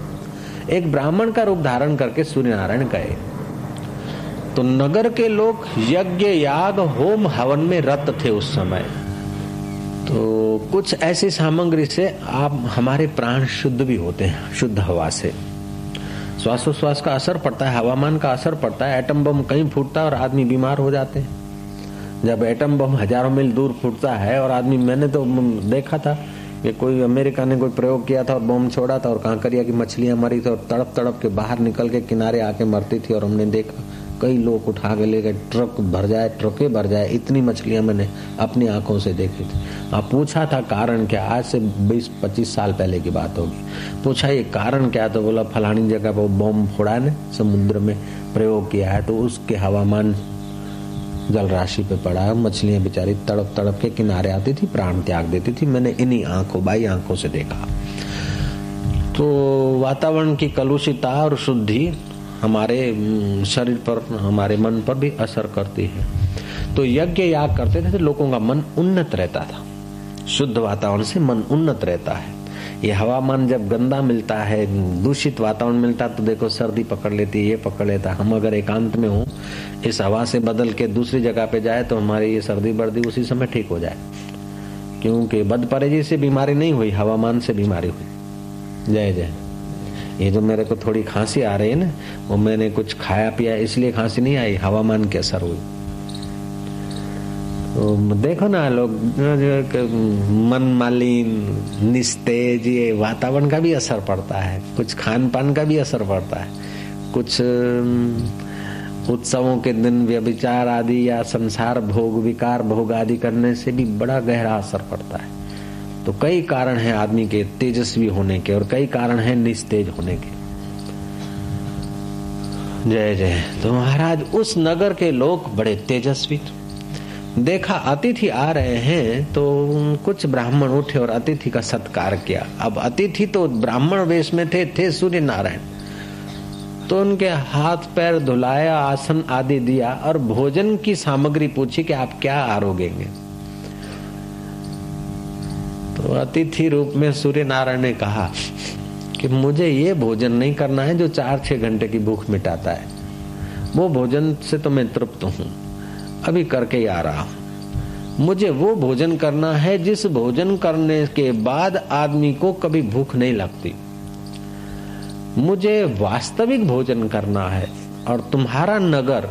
एक ब्राह्मण का रूप धारण करके सूर्य नारायण गए। तो नगर के लोग यज्ञ याग होम हवन में रत थे उस समय। तो कुछ ऐसी सामग्री से आप हमारे प्राण शुद्ध भी होते हैं। शुद्ध हवा से श्वासोश्वास का असर पड़ता है, हवामान का असर पड़ता है। एटम बम कहीं फूटता है और आदमी बीमार हो जाते हैं। जब एटम बम हजारों मील दूर फूटता है और आदमी, मैंने तो देखा था कि कोई अमेरिका ने कोई प्रयोग किया था और बम छोड़ा था और कांकरिया की मछलियां मरी थी और तड़प तड़प के बाहर निकल के किनारे आके मरती थी। और हमने देखा कई लोग उठा के ले गए, ट्रक भर जाए, ट्रकें भर जाए, इतनी मछलियां मैंने अपनी आंखों से देखी थी। आप पूछा था कारण क्या, आज से 20-25 साल पहले की बात होगी, पूछा ये कारण क्या, तो बोला फलानी जगह पर बॉम्ब फोड़ा ने समुद्र में प्रयोग किया है, तो उसके हवामान जलराशि पे पड़ा, मछलियां बेचारी तड़प तड़प के किनारे आती थी, प्राण त्याग देती थी, मैंने इन्हीं आंखों बाई आंखों से देखा। तो वातावरण की कलुषितता और शुद्धि हमारे शरीर पर, हमारे मन पर भी असर करती है। तो यज्ञ याग करते थे तो लोगों का मन उन्नत रहता था, शुद्ध वातावरण से मन उन्नत रहता है। ये हवामान जब गंदा मिलता है, दूषित वातावरण मिलता है, तो देखो सर्दी पकड़ लेती है, ये पकड़ लेता। हम अगर एकांत में हो, इस हवा से बदल के दूसरी जगह पे जाए तो हमारी ये सर्दी बर्दी उसी समय ठीक हो जाए, क्योंकि बद परहेजी से बीमारी नहीं हुई, हवामान से बीमारी हुई। जय जय। ये जो मेरे को थोड़ी खांसी आ रही है ना, वो मैंने कुछ खाया पिया इसलिए खांसी नहीं आई, हवामान के असर हुई। तो देखो ना लोग मन मालिन निस्तेज, ये वातावरण का भी असर पड़ता है, कुछ खान पान का भी असर पड़ता है, कुछ उत्सवों के दिन व्यभिचार आदि या संसार भोग विकार भोग आदि करने से भी बड़ा गहरा असर पड़ता है। तो कई कारण हैं आदमी के तेजस्वी होने के, और कई कारण हैं निस्तेज होने के। जय जय। तो महाराज उस नगर के लोग बड़े तेजस्वी, देखा अतिथि आ रहे हैं तो कुछ ब्राह्मण उठे और अतिथि का सत्कार किया। अब अतिथि तो ब्राह्मण वेश में थे सूर्य नारायण, तो उनके हाथ पैर धुलाया, आसन आदि दिया और भोजन की सामग्री पूछी कि आप क्या आरोगेंगे। तो अतिथि रूप में सूर्य नारायण ने कहा कि मुझे ये भोजन नहीं करना है जो 4-6 घंटे की भूख मिटाता है, वो भोजन से तो मैं तृप्त हूँ, अभी करके ही आ रहा हूँ। मुझे वो भोजन करना है जिस भोजन करने के बाद आदमी को कभी भूख नहीं लगती। मुझे वास्तविक भोजन करना है, और तुम्हारा नगर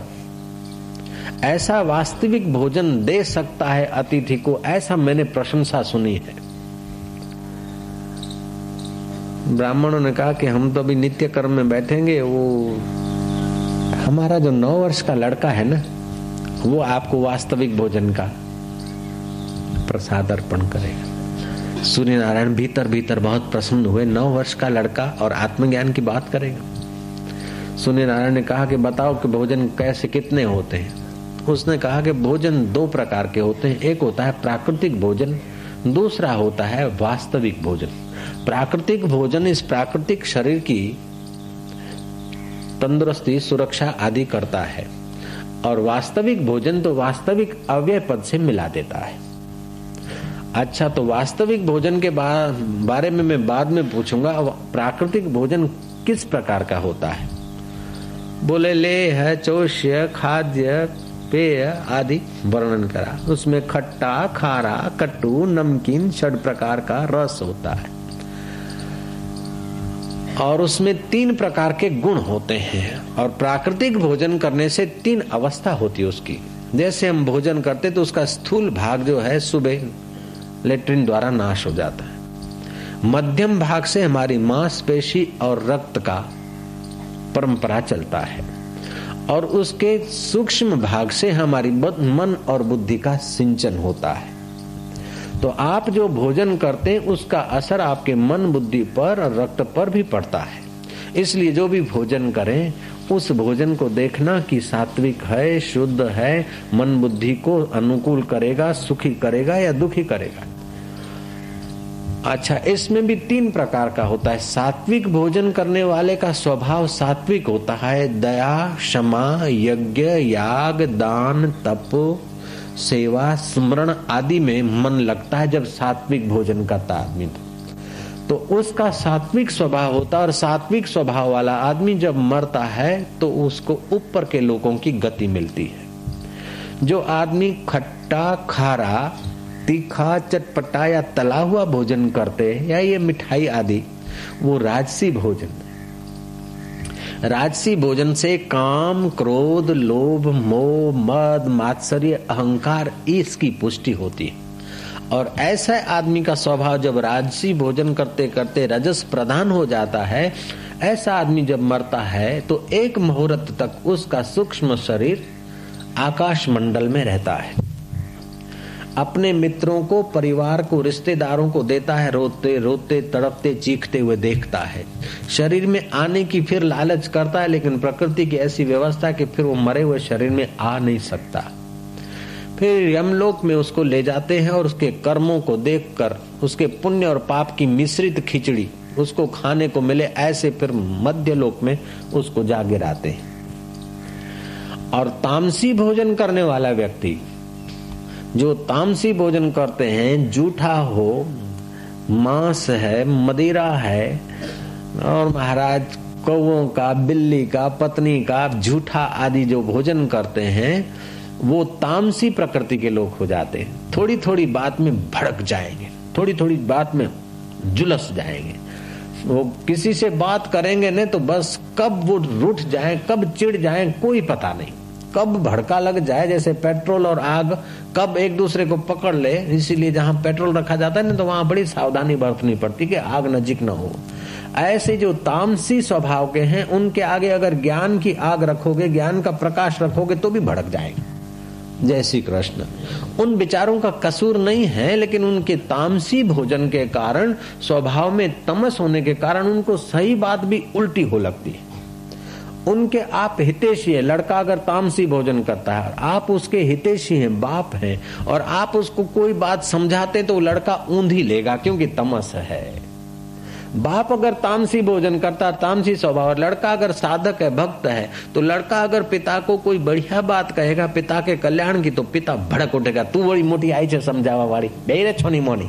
ऐसा वास्तविक भोजन दे सकता है अतिथि को, ऐसा मैंने प्रशंसा सुनी है। ब्राह्मणों ने कहा कि हम तो अभी नित्य कर्म में बैठेंगे, वो हमारा जो 9 वर्ष का लड़का है ना, वो आपको वास्तविक भोजन का प्रसाद अर्पण करेगा। सूर्य नारायण भीतर भीतर बहुत प्रसन्न हुए, 9 वर्ष का लड़का और आत्मज्ञान की बात करेगा। सूर्य नारायण ने कहा कि बताओ कि भोजन कैसे कितने होते हैं। उसने कहा कि भोजन 2 प्रकार के होते हैं, एक होता है प्राकृतिक भोजन, दूसरा होता है वास्तविक भोजन। प्राकृतिक भोजन इस प्राकृतिक शरीर की तंदुरुस्ती सुरक्षा आदि करता है, और वास्तविक भोजन तो वास्तविक अव्यय पद से मिला देता है। अच्छा, तो वास्तविक भोजन के बारे में मैं बाद में पूछूंगा, प्राकृतिक भोजन किस प्रकार का होता है। बोले लेह चोष्य खाद्य पेय आदि वर्णन करा, उसमें खट्टा खारा कट्टू नमकीन 6 प्रकार का रस होता है, और उसमें 3 प्रकार के गुण होते हैं। और प्राकृतिक भोजन करने से 3 अवस्था होती है उसकी। जैसे हम भोजन करते तो उसका स्थूल भाग जो है सुबह लेट्रिन द्वारा नाश हो जाता है, मध्यम भाग से हमारी मांसपेशी और रक्त का परंपरा चलता है, और उसके सूक्ष्म भाग से हमारी मन और बुद्धि का सिंचन होता है। तो आप जो भोजन करते हैं उसका असर आपके मन बुद्धि पर और रक्त पर भी पड़ता है। इसलिए जो भी भोजन करें उस भोजन को देखना कि सात्विक है, शुद्ध है, मन बुद्धि को अनुकूल करेगा, सुखी करेगा या दुखी करेगा। अच्छा, इसमें भी 3 प्रकार का होता है। सात्विक भोजन करने वाले का स्वभाव सात्विक होता है, दया, क्षमा, यज्ञ, याग, दान, तप, सेवा, स्मरण आदि में मन लगता है जब सात्विक भोजन करता आदमी तो उसका सात्विक स्वभाव होता है। और सात्विक स्वभाव वाला आदमी जब मरता है तो उसको ऊपर के लोगों की गति मिलती है। जो आदमी खट्टा खारा तीखा चटपटा या तला हुआ भोजन करते या ये मिठाई आदि, वो राजसी भोजन। राजसी भोजन से काम, क्रोध, लोभ, मोह, मद, मात्सर्य, अहंकार, इसकी पुष्टि होती है। और ऐसा आदमी का स्वभाव जब राजसी भोजन करते करते रजस प्रधान हो जाता है, ऐसा आदमी जब मरता है तो एक मुहूर्त तक उसका सूक्ष्म शरीर आकाश मंडल में रहता है, अपने मित्रों को, परिवार को, रिश्तेदारों को देता है, रोते रोते तड़पते चीखते हुए देखता है, शरीर में आने की फिर लालच करता है, लेकिन प्रकृति की ऐसी व्यवस्था कि फिर वो मरे हुए शरीर में आ नहीं सकता। फिर यमलोक में उसको ले जाते हैं और उसके कर्मों को देखकर उसके पुण्य और पाप की मिश्रित खिचड़ी उसको खाने को मिले, ऐसे फिर मध्यलोक में उसको जा गिराते हैं। और तामसी भोजन करने वाला व्यक्ति, जो तामसी भोजन करते हैं, जूठा हो, मांस है, मदिरा है, और महाराज कौओं का, बिल्ली का, पत्नी का जूठा आदि जो भोजन करते हैं वो तामसी प्रकृति के लोग हो जाते हैं। थोड़ी थोड़ी बात में भड़क जाएंगे, थोड़ी थोड़ी बात में जुलस जाएंगे, वो किसी से बात करेंगे नहीं तो बस कब वो रूठ जाएं, कब चिढ़ जाएं कोई पता नहीं, कब भड़का लग जाए, जैसे पेट्रोल और आग कब एक दूसरे को पकड़ ले। इसीलिए जहां पेट्रोल रखा जाता है ना तो वहां बड़ी सावधानी बरतनी पड़ती कि आग नजीक न हो। ऐसे जो तामसी स्वभाव के हैं उनके आगे अगर ज्ञान की आग रखोगे, ज्ञान का प्रकाश रखोगे तो भी भड़क जाएंगे। जय श्री कृष्ण। उन विचारों का कसूर नहीं है, लेकिन उनके तामसी भोजन के कारण, स्वभाव में तमस होने के कारण उनको सही बात भी उल्टी हो लगती है। उनके आप हितैषी है, लड़का अगर तामसी भोजन करता है, आप उसके हितैषी हैं, बाप हैं, और आप उसको कोई बात समझाते तो लड़का ऊंधी लेगा क्योंकि तमस है। बाप अगर तामसी भोजन करता, तामसी स्वभाव, और लड़का अगर साधक है, भक्त है, तो लड़का अगर पिता को कोई बढ़िया बात कहेगा पिता के कल्याण की तो पिता भड़क उठेगा, तू बड़ी मोटी आई छे समझावा वाली, बेरे छोनी मोनी।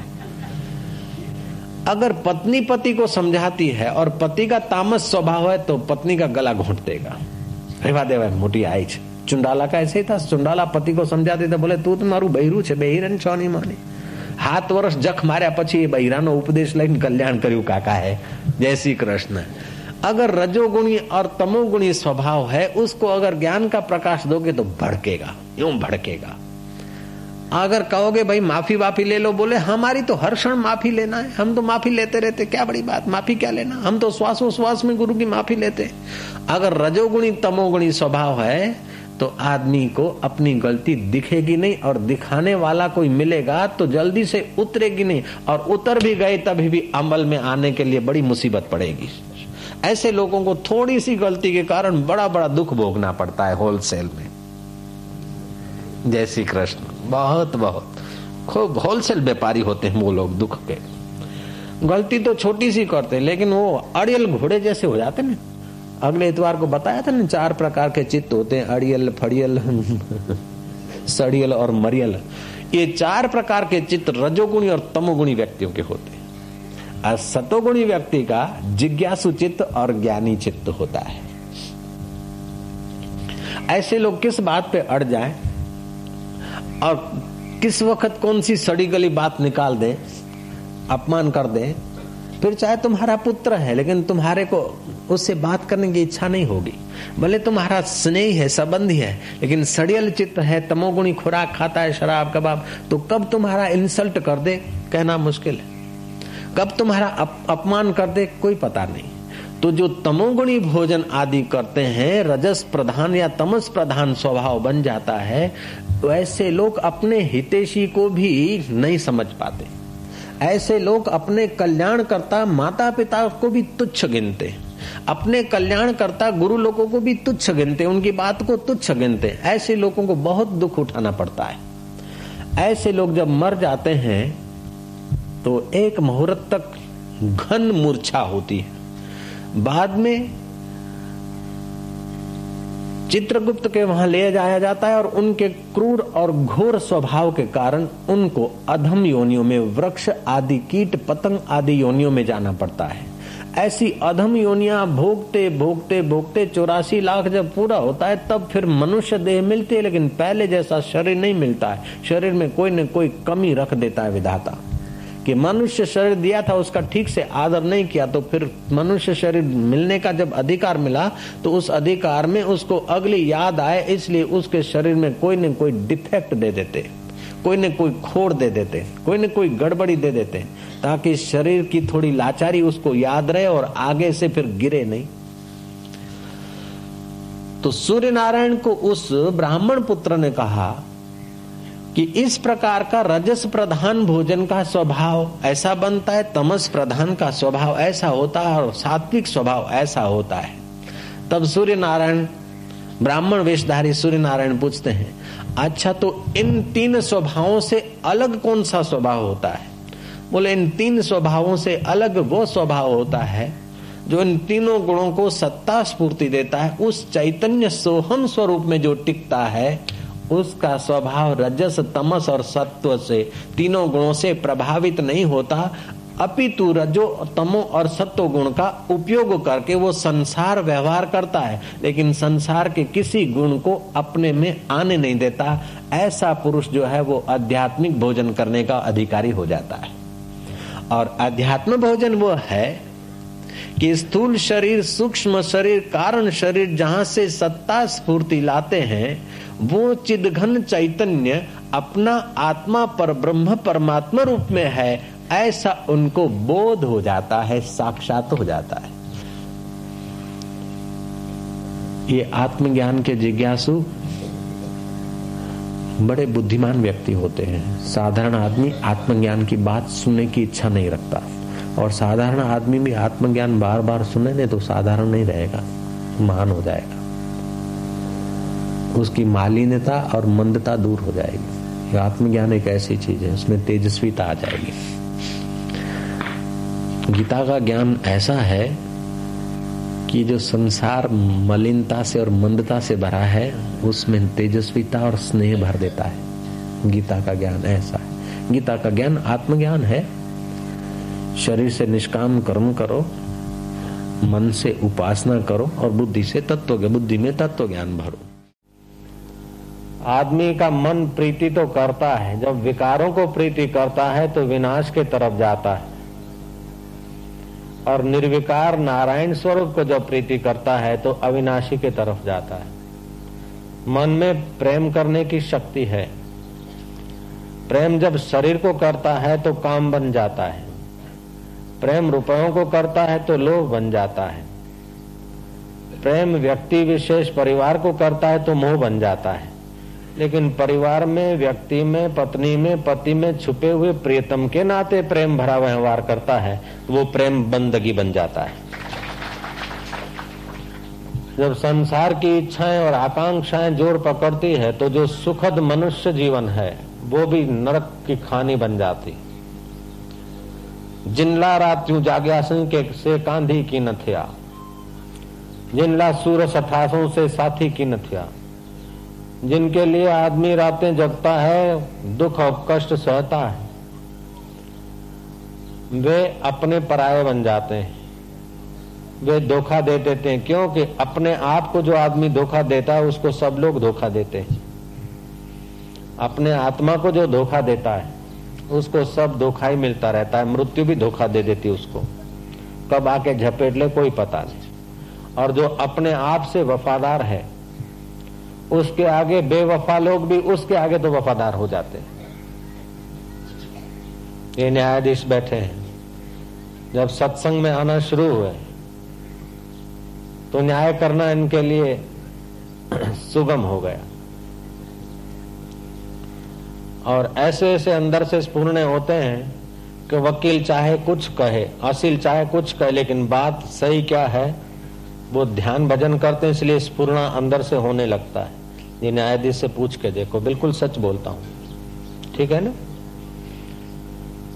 अगर पत्नी पति को समझाती है और पति का तामस स्वभाव है तो पत्नी का गला घोंट देगा, अरे वाह देवा मोटी आई छे। चुंडाला का ऐसे ही था, चुंडाला पति को समझाती तो बोले तू तो मारू बहिरू छे, बेहिरन छोनी मोनी। हाथ वर्ष जख मार्या पछी ए बहिरानो उपदेश लईने कल्याण कर्यु काका है। जय श्री कृष्ण। अगर रजोगुणी और तमोगुणी स्वभाव है उसको अगर ज्ञान का प्रकाश दोगे तो भड़केगा, यूं भड़केगा। अगर कहोगे भाई माफी वाफी ले लो, बोले हमारी तो हर क्षण माफी लेना है, हम तो माफी लेते रहते, क्या बड़ी बात, माफी क्या लेना, हम तो श्वासोश्वास में गुरु की माफी लेते। अगर रजोगुणी तमोगुणी स्वभाव है तो आदमी को अपनी गलती दिखेगी नहीं, और दिखाने वाला कोई मिलेगा तो जल्दी से उतरेगी नहीं, और उतर भी गए तभी भी अमल में आने के लिए बड़ी मुसीबत पड़ेगी। ऐसे लोगों को थोड़ी सी गलती के कारण बड़ा बड़ा दुख भोगना पड़ता है होलसेल में। जय श्री कृष्ण। बहुत बहुत खूब होलसेल व्यापारी होते हैं वो लोग, दुख के। गलती तो छोटी सी करते लेकिन वो अड़ियल घोड़े जैसे हो जाते ना। अगले इतवार को बताया था ना, 4 प्रकार के चित्त होते हैं, अड़ियल, फड़ियल, सड़ियल और मरियल। ये 4 प्रकार के चित्त रजोगुणी और तमोगुणी व्यक्तियों के होते हैं। और सतोगुणी व्यक्ति का जिज्ञासु चित्त और ज्ञानी चित्त होता है। ऐसे लोग किस बात पे अड़ जाएं और किस वक्त कौन सी सड़ी गली बात निकाल दें, अपमान कर दें, फिर चाहे तुम्हारा पुत्र है लेकिन तुम्हारे को उससे बात करने की इच्छा नहीं होगी, भले तुम्हारा स्नेही है, संबंधी है, लेकिन सड़ियल चित्त है, तमोगुणी, खुराक खाता है, शराब कबाब, तो कब तुम्हारा इंसल्ट कर दे कहना मुश्किल है, कब तुम्हारा अपमान कर दे कोई पता नहीं। तो जो तमोगुणी भोजन आदि करते हैं, रजस प्रधान या तमस प्रधान स्वभाव बन जाता है, वैसे लोग अपने हितैषी को भी नहीं समझ पाते। ऐसे लोग अपने कल्याणकर्ता माता पिता को भी तुच्छ गिनते, अपने कल्याणकर्ता गुरु लोगों को भी तुच्छ गिनते, उनकी बात को तुच्छ गिनते। ऐसे लोगों को बहुत दुख उठाना पड़ता है। ऐसे लोग जब मर जाते हैं तो एक मुहूर्त तक घन मूर्छा होती है। बाद में चित्रगुप्त के वहां ले जाया जाता है और उनके क्रूर और घोर स्वभाव के कारण उनको अधम योनियों में, वृक्ष आदि, कीट पतंग आदि योनियों में जाना पड़ता है। ऐसी अधम योनियां भोगते भोगते भोगते 84 लाख जब पूरा होता है तब फिर मनुष्य देह मिलती है, लेकिन पहले जैसा शरीर नहीं मिलता है। शरीर में कोई न कोई कमी रख देता है विधाता, कि मनुष्य शरीर दिया था उसका ठीक से आदर नहीं किया, तो फिर मनुष्य शरीर मिलने का जब अधिकार मिला तो उस अधिकार में उसको अगली याद आए इसलिए उसके शरीर में कोई न कोई डिफेक्ट दे देते, कोई न कोई खोड़ दे देते हैं, कोई न कोई गड़बड़ी दे देते हैं, ताकि शरीर की थोड़ी लाचारी उसको याद रहे और आगे से फिर गिरे नहीं। तो सूर्य नारायण को उस ब्राह्मण पुत्र ने कहा कि इस प्रकार का रजस प्रधान भोजन का स्वभाव ऐसा बनता है, तमस प्रधान का स्वभाव ऐसा होता है और सात्विक स्वभाव ऐसा होता है। तब सूर्य नारायण, ब्राह्मण वेशधारी सूर्य नारायण पूछते हैं, अच्छा तो इन तीन स्वभावों से अलग कौन सा स्वभाव होता है? बोले इन तीन स्वभावों से अलग वो स्वभाव होता है जो इन तीनों गुणों को सत्ता स्फूर्ति देता है। उस चैतन्य सोहम स्वरूप में जो टिकता है उसका स्वभाव रजस, तमस और सत्व से, तीनों गुणों से प्रभावित नहीं होता, अपितु रजो, तमो और सत्व गुण का उपयोग करके वो संसार व्यवहार करता है, लेकिन संसार के किसी गुण को अपने में आने नहीं देता। ऐसा पुरुष जो है वो आध्यात्मिक भोजन करने का अधिकारी हो जाता है। और आध्यात्म भोजन वो है कि स्थूल शरीर, सूक्ष्म शरीर, कारण शरीर जहां से सत्ता स्फूर्ति लाते हैं, वो चिदघन चैतन्य अपना आत्मा पर ब्रह्म परमात्मा रूप में है, ऐसा उनको बोध हो जाता है, साक्षात हो जाता है। ये आत्मज्ञान के जिज्ञासु बड़े बुद्धिमान व्यक्ति होते हैं। साधारण आदमी आत्मज्ञान की बात सुनने की इच्छा नहीं रखता, और साधारण आदमी भी आत्मज्ञान बार बार सुने नहीं तो साधारण नहीं रहेगा, महान हो जाएगा, उसकी मालिन्यता और मंदता दूर हो जाएगी। आत्मज्ञान एक ऐसी चीज है, उसमें तेजस्वीता आ जाएगी। गीता का ज्ञान ऐसा है कि जो संसार मलिनता से और मंदता से भरा है उसमें तेजस्वीता और स्नेह भर देता है। गीता का ज्ञान ऐसा है। गीता का ज्ञान आत्मज्ञान है। शरीर से निष्काम कर्म करो, मन से उपासना करो और बुद्धि से तत्व, बुद्धि में तत्व ज्ञान भरो। आदमी का मन प्रीति तो करता है, जब विकारों को प्रीति करता है तो विनाश के तरफ जाता है, और निर्विकार नारायण स्वरूप को जब प्रीति करता है तो अविनाशी के तरफ जाता है। मन में प्रेम करने की शक्ति है। प्रेम जब शरीर को करता है तो काम बन जाता है, प्रेम रुपयों को करता है तो लोभ बन जाता है, प्रेम व्यक्ति विशेष परिवार को करता है तो मोह बन जाता है। लेकिन परिवार में, व्यक्ति में, पत्नी में, पति में छुपे हुए प्रियतम के नाते प्रेम भरा व्यवहार करता है तो वो प्रेम बंदगी बन जाता है। जब संसार की इच्छाएं और आकांक्षाएं जोर पकड़ती है तो जो सुखद मनुष्य जीवन है वो भी नरक की खानी बन जाती। जिनला रात्यू जाग्यासु के से कांधी की न थिया, जिनला सूर सठासों से साथी की न थिया। जिनके लिए आदमी रातें जगता है, दुख और कष्ट सहता है, वे अपने पराये बन जाते हैं, वे धोखा दे देते हैं। क्योंकि अपने आप को जो आदमी धोखा देता है उसको सब लोग धोखा देते हैं। अपने आत्मा को जो धोखा देता है उसको सब धोखा ही मिलता रहता है। मृत्यु भी धोखा दे देती उसको, कब आके झपेट ले कोई पता नहीं। और जो अपने आप से वफादार है उसके आगे बेवफा लोग भी उसके आगे तो वफादार हो जाते हैं। ये न्यायाधीश बैठे हैं, जब सत्संग में आना शुरू हुए तो न्याय करना इनके लिए सुगम हो गया। और ऐसे ऐसे अंदर से स्पूर्ण होते हैं कि वकील चाहे कुछ कहे, असील चाहे कुछ कहे, लेकिन बात सही क्या है वो ध्यान भजन करते हैं, इसलिए स्फुरणा अंदर से होने लगता है। ये न्यायाधीश से पूछ के देखो, बिल्कुल सच बोलता हूँ, ठीक है ना?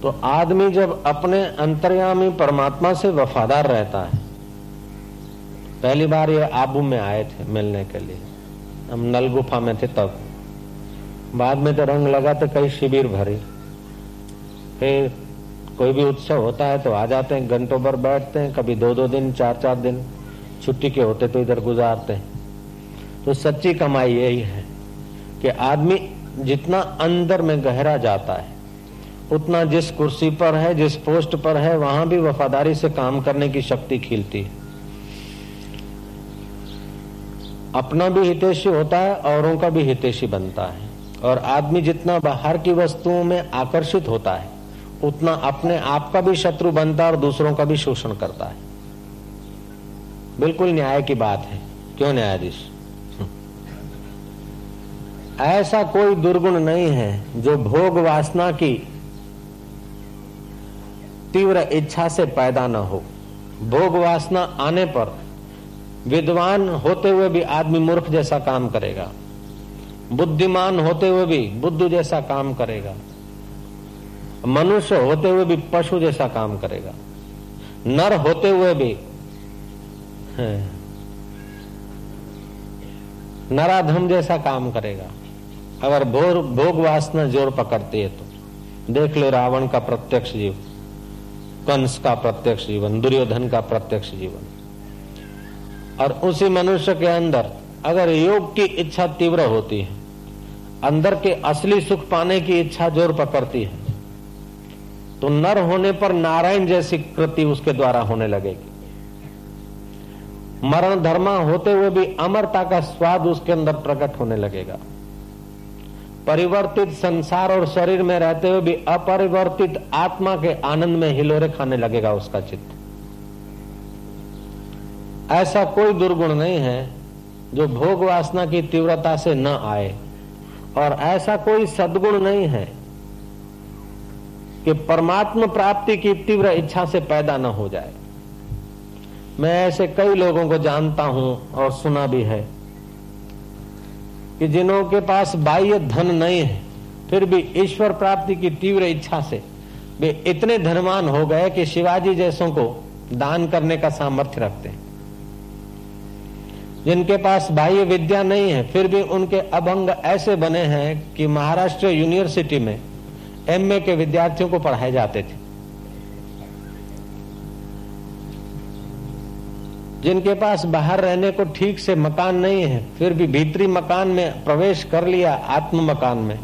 तो आदमी जब अपने अंतर्यामी परमात्मा से वफादार रहता है। पहली बार ये आबू में आए थे मिलने के लिए, हम नलगुफा में थे तब, बाद में तो रंग लगा तो कई शिविर भरी, फिर कोई भी उत्सव होता है तो आ जाते हैं, घंटों भर बैठते हैं, कभी 2-2 दिन, 4-4 दिन छुट्टी के होते तो इधर गुजारते हैं। तो सच्ची कमाई यही है कि आदमी जितना अंदर में गहरा जाता है उतना जिस कुर्सी पर है, जिस पोस्ट पर है, वहां भी वफादारी से काम करने की शक्ति खिलती है। अपना भी हितैषी होता है, औरों का भी हितैषी बनता है। और आदमी जितना बाहर की वस्तुओं में आकर्षित होता है उतना अपने आप का भी शत्रु बनता है और दूसरों का भी शोषण करता है। बिल्कुल न्याय की बात है, क्यों न्यायाधीश? ऐसा कोई दुर्गुण नहीं है जो भोग वासना की तीव्र इच्छा से पैदा न हो। भोग वासना आने पर विद्वान होते हुए भी आदमी मूर्ख जैसा काम करेगा, बुद्धिमान होते हुए भी बुद्धू जैसा काम करेगा, मनुष्य होते हुए भी पशु जैसा काम करेगा, नर होते हुए भी नराधम जैसा काम करेगा। अगर भोग वासना जोर पकड़ती है तो देख लो रावण का प्रत्यक्ष जीवन, कंस का प्रत्यक्ष जीवन, दुर्योधन का प्रत्यक्ष जीवन। और उसी मनुष्य के अंदर अगर योग की इच्छा तीव्र होती है, अंदर के असली सुख पाने की इच्छा जोर पकड़ती है, तो नर होने पर नारायण जैसी कृति उसके द्वारा होने लगेगी। मरण धर्मा होते हुए भी अमरता का स्वाद उसके अंदर प्रकट होने लगेगा। परिवर्तित संसार और शरीर में रहते हुए भी अपरिवर्तित आत्मा के आनंद में हिलोरे खाने लगेगा उसका चित्त। ऐसा कोई दुर्गुण नहीं है जो भोग वासना की तीव्रता से न आए, और ऐसा कोई सद्गुण नहीं है कि परमात्मा प्राप्ति की तीव्र इच्छा से पैदा न हो जाए। मैं ऐसे कई लोगों को जानता हूं और सुना भी है कि जिन्हों के पास बाह्य धन नहीं है, फिर भी ईश्वर प्राप्ति की तीव्र इच्छा से वे इतने धनवान हो गए कि शिवाजी जैसों को दान करने का सामर्थ्य रखते हैं। जिनके पास बाह्य विद्या नहीं है, फिर भी उनके अभंग ऐसे बने हैं कि महाराष्ट्र यूनिवर्सिटी में एमए के विद्यार्थियों को पढ़ाए जाते थे। जिनके पास बाहर रहने को ठीक से मकान नहीं है, फिर भी भीतरी मकान में प्रवेश कर लिया आत्म मकान में,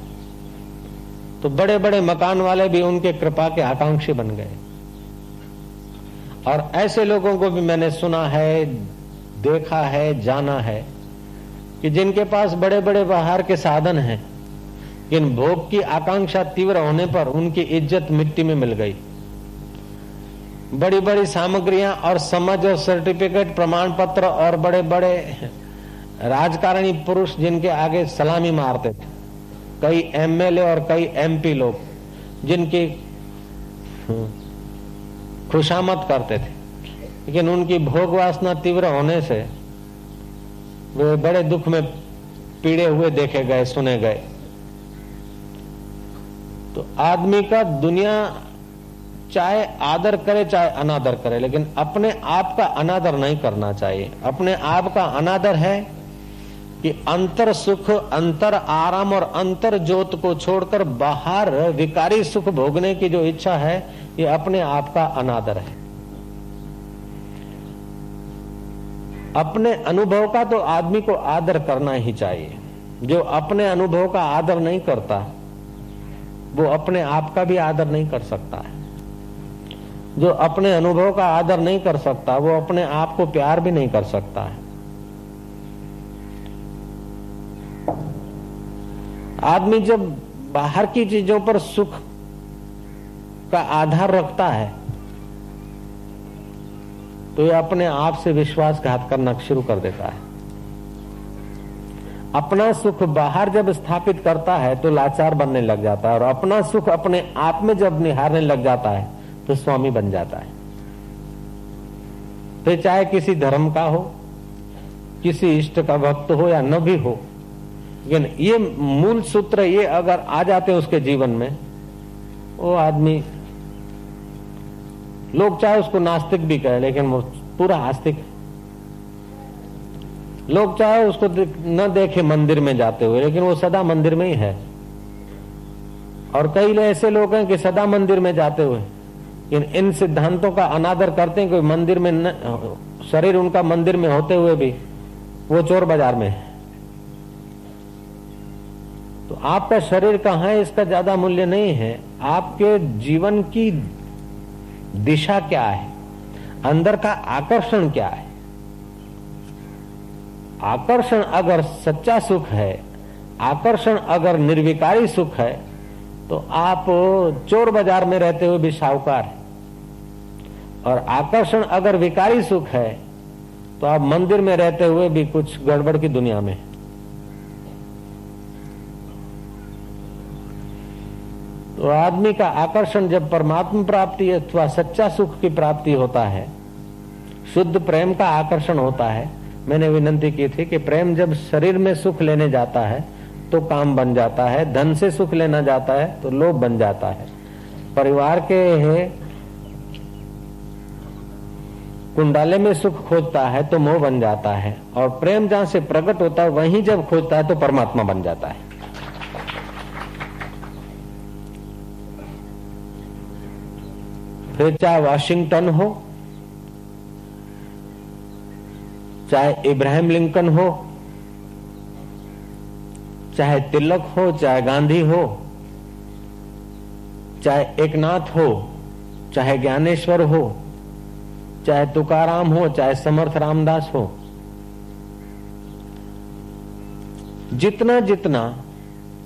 तो बड़े बड़े मकान वाले भी उनके कृपा के आकांक्षी बन गए। और ऐसे लोगों को भी मैंने सुना है, देखा है, जाना है कि जिनके पास बड़े बड़े बाहर के साधन हैं, लेकिन भोग की आकांक्षा तीव्र होने पर उनकी इज्जत मिट्टी में मिल गई। बड़ी बड़ी सामग्रियां और समझ और सर्टिफिकेट, प्रमाण पत्र और बड़े बड़े राजकारणी पुरुष जिनके आगे सलामी मारते थे, कई एमएलए और कई एमपी लोग जिनकी खुशामत करते थे, लेकिन उनकी भोग वासना तीव्र होने से वे बड़े दुख में पीड़े हुए देखे गए, सुने गए। तो आदमी का दुनिया चाहे आदर करे चाहे अनादर करे, लेकिन अपने आप का अनादर नहीं करना चाहिए। अपने आप का अनादर है कि अंतर सुख, अंतर आराम और अंतर ज्योत को छोड़कर बाहर विकारी सुख भोगने की जो इच्छा है, ये अपने आप का अनादर है। अपने अनुभव का तो आदमी को आदर करना ही चाहिए। जो अपने अनुभव का आदर नहीं करता वो अपने आप का भी आदर नहीं कर सकता है। जो अपने अनुभव का आदर नहीं कर सकता वो अपने आप को प्यार भी नहीं कर सकता है। आदमी जब बाहर की चीजों पर सुख का आधार रखता है तो ये अपने आप से विश्वासघात करना शुरू कर देता है। अपना सुख बाहर जब स्थापित करता है तो लाचार बनने लग जाता है, और अपना सुख अपने आप में जब निहारने लग जाता है तो स्वामी बन जाता है। फिर चाहे किसी धर्म का हो, किसी इष्ट का भक्त हो या न भी हो, लेकिन ये मूल सूत्र ये अगर आ जाते हैं उसके जीवन में, वो आदमी लोग चाहे उसको नास्तिक भी कहे लेकिन वो पूरा आस्तिक है। लोग चाहे उसको न देखे मंदिर में जाते हुए लेकिन वो सदा मंदिर में ही है। और कई ऐसे लोग हैं कि सदा मंदिर में जाते हुए इन सिद्धांतों का अनादर करते हैं। कोई मंदिर में शरीर उनका मंदिर में होते हुए भी वो चोर बाजार में है। तो आपका शरीर कहाँ है इसका ज्यादा मूल्य नहीं है, आपके जीवन की दिशा क्या है, अंदर का आकर्षण क्या है। आकर्षण अगर सच्चा सुख है आकर्षण अगर निर्विकारी सुख है तो आप चोर बाजार में रहते हुए भी साहूकार है, और आकर्षण अगर विकारी सुख है तो आप मंदिर में रहते हुए भी कुछ गड़बड़ की दुनिया में। तो आदमी का आकर्षण जब परमात्मा प्राप्ति अथवा सच्चा सुख की प्राप्ति होता है, शुद्ध प्रेम का आकर्षण होता है। मैंने विनती की थी कि प्रेम जब शरीर में सुख लेने जाता है तो काम बन जाता है, धन से सुख लेना जाता है तो लोभ बन जाता है, परिवार के कुंडाले में सुख खोजता है तो मोह बन जाता है, और प्रेम जहाँ से प्रकट होता है वहीं जब खोजता है तो परमात्मा बन जाता है। फिर चाहे वाशिंगटन हो, चाहे इब्राहिम लिंकन हो, चाहे तिलक हो, चाहे गांधी हो, चाहे एकनाथ हो, चाहे ज्ञानेश्वर हो, चाहे तुकाराम हो, चाहे समर्थ रामदास हो, जितना जितना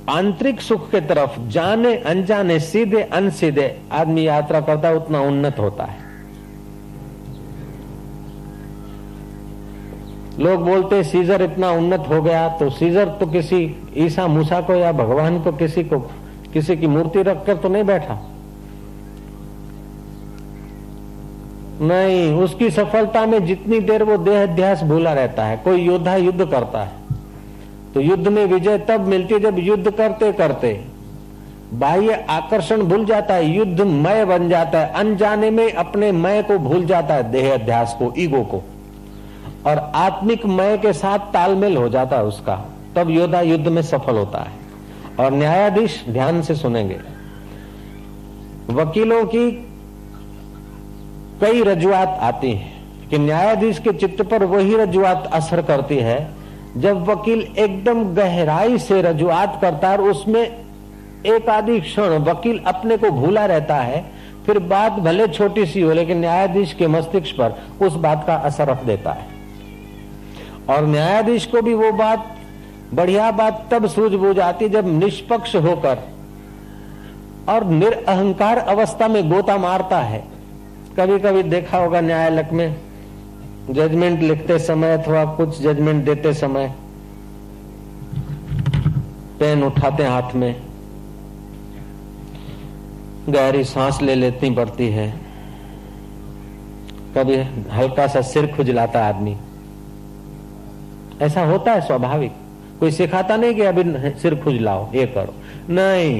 आंतरिक सुख के तरफ जाने अनजाने सीधे अनसीधे आदमी यात्रा करता है उतना उन्नत होता है। लोग बोलते सीजर इतना उन्नत हो गया, तो सीजर तो किसी ईसा मूसा को या भगवान को किसी की मूर्ति रखकर तो नहीं बैठा। नहीं, उसकी सफलता में जितनी देर वो देह ध्यास भूला रहता है। कोई योद्धा युद्ध करता है तो युद्ध में विजय तब मिलती है जब युद्ध करते करते बाह्य आकर्षण भूल जाता है, युद्ध मय बन जाता है, अनजाने में अपने मय को भूल जाता है, देह ध्यास को, ईगो को, और आत्मिक मय के साथ तालमेल हो जाता है उसका, तब योद्धा युद्ध में सफल होता है। और न्यायाधीश ध्यान से सुनेंगे, वकीलों की कई रजुआत आती है कि न्यायाधीश के चित्त पर वही रजुआत असर करती है। जब वकील एकदम गहराई से रजुआत करता है और उसमें एक आदि क्षण वकील अपने को भूला रहता है, फिर बात भले छोटी सी हो लेकिन न्यायाधीश के मस्तिष्क पर उस बात का असर रख देता है, और न्यायाधीश को भी वो बात बढ़िया बात तब सूझबूझ आती है जब निष्पक्ष होकर और निरअहंकार अवस्था में गोता मारता है। कभी कभी देखा होगा न्यायालय में जजमेंट लिखते समय अथवा कुछ जजमेंट देते समय पेन उठाते हाथ में, गहरी सांस ले लेनी पड़ती है, कभी हल्का सा सिर खुजलाता आदमी, ऐसा होता है स्वाभाविक। कोई सिखाता नहीं कि अभी सिर खुजलाओ, ये करो, नहीं,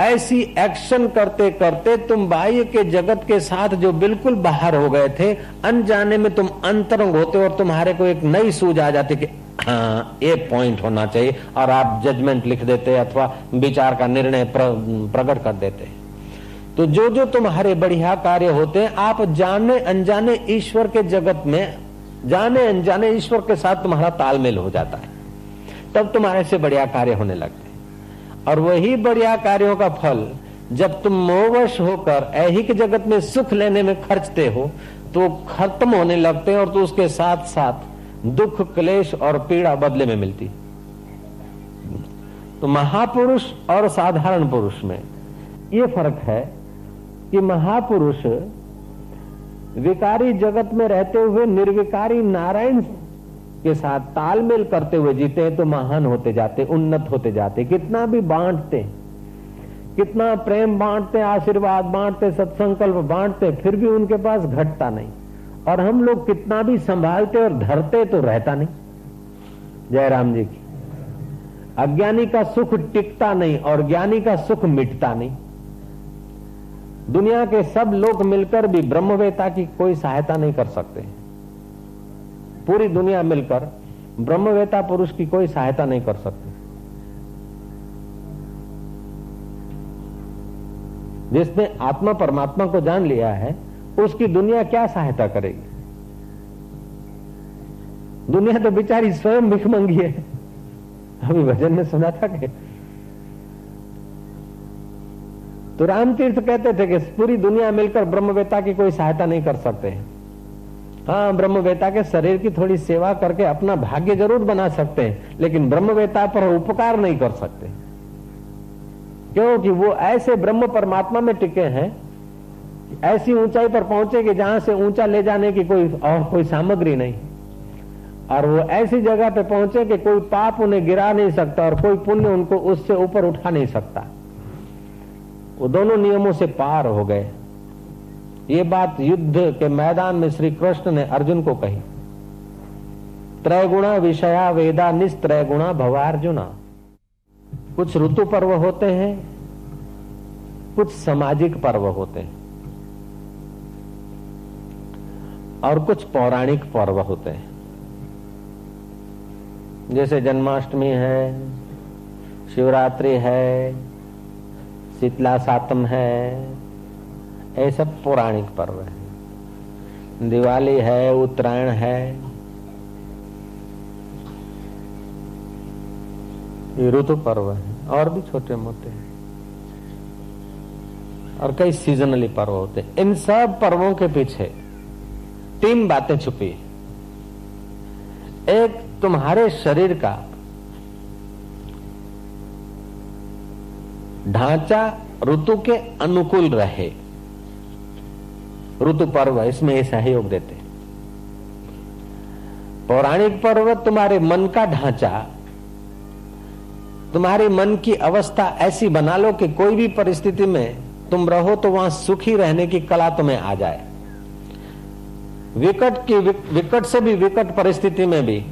ऐसी एक्शन करते करते तुम बाह्य के जगत के साथ जो बिल्कुल बाहर हो गए थे, अनजाने में तुम अंतरंग होते और तुम्हारे को एक नई सूझ आ जाती कि हाँ ये पॉइंट होना चाहिए, और आप जजमेंट लिख देते अथवा विचार का निर्णय प्रकट कर देते। तो जो जो तुम्हारे बढ़िया कार्य होते आप जाने अनजाने ईश्वर के जगत में, जाने अनजाने ईश्वर के साथ तुम्हारा तालमेल हो जाता है, तब तुम्हारे से बढ़िया कार्य होने लगते। और वही बढ़िया कार्यों का फल जब तुम मोहवश होकर ऐहिक जगत में सुख लेने में खर्चते हो तो खत्म होने लगते हैं, और तो उसके साथ साथ दुख, क्लेश और पीड़ा बदले में मिलती। तो महापुरुष और साधारण पुरुष में ये फर्क है कि महापुरुष विकारी जगत में रहते हुए निर्विकारी नारायण के साथ तालमेल करते हुए जीते हैं, तो महान होते जाते, उन्नत होते जाते। कितना भी बांटते, कितना प्रेम बांटते, आशीर्वाद बांटते, सत्संकल्प बांटते, फिर भी उनके पास घटता नहीं। और हम लोग कितना भी संभालते और धरते तो रहता नहीं। जय राम जी की। अज्ञानी का सुख टिकता नहीं और ज्ञानी का सुख मिटता नहीं। दुनिया के सब लोग मिलकर भी ब्रह्मवेता की कोई सहायता नहीं कर सकते। पूरी दुनिया मिलकर ब्रह्मवेता पुरुष की कोई सहायता नहीं कर सकती। जिसने आत्मा परमात्मा को जान लिया है उसकी दुनिया क्या सहायता करेगी। दुनिया तो बेचारी स्वयं भिखमंगी है। अभी भजन में सुना था कि तो रामतीर्थ कहते थे कि पूरी दुनिया मिलकर ब्रह्मवेता की कोई सहायता नहीं कर सकते। हाँ, ब्रह्मवेता के शरीर की थोड़ी सेवा करके अपना भाग्य जरूर बना सकते हैं, लेकिन ब्रह्मवेता पर उपकार नहीं कर सकते, क्योंकि वो ऐसे ब्रह्म परमात्मा में टिके हैं, ऐसी ऊंचाई पर पहुंचे कि जहां से ऊंचा ले जाने की कोई और कोई सामग्री नहीं, और वो ऐसी जगह पे पहुंचे कि कोई पाप उन्हें गिरा नहीं सकता और कोई पुण्य उनको उससे ऊपर उठा नहीं सकता। वो दोनों नियमों से पार हो गए। ये बात युद्ध के मैदान में श्री कृष्ण ने अर्जुन को कही, त्रैगुणा विषया वेदा निस्त्रैगुणा भवार्जुना। कुछ ऋतु पर्व होते हैं, कुछ सामाजिक पर्व होते हैं और कुछ पौराणिक पर्व होते हैं। जैसे जन्माष्टमी है, शिवरात्रि है, शीतला सातम है, ये सब पौराणिक पर्व है। दिवाली है, उत्तरायण है, ये ऋतु पर्व है, और भी छोटे मोटे हैं और कई सीजनली पर्व होते हैं। इन सब पर्वों के पीछे 3 बातें छुपी है। एक, तुम्हारे शरीर का ढांचा ऋतु के अनुकूल रहे, ऋतु पर्व इसमें ये सहयोग देते। पौराणिक पर्व तुम्हारे मन का ढांचा, तुम्हारे मन की अवस्था ऐसी बना लो कि कोई भी परिस्थिति में तुम रहो तो वहां सुखी रहने की कला तुम्हें आ जाए। विकट से भी विकट परिस्थिति में भी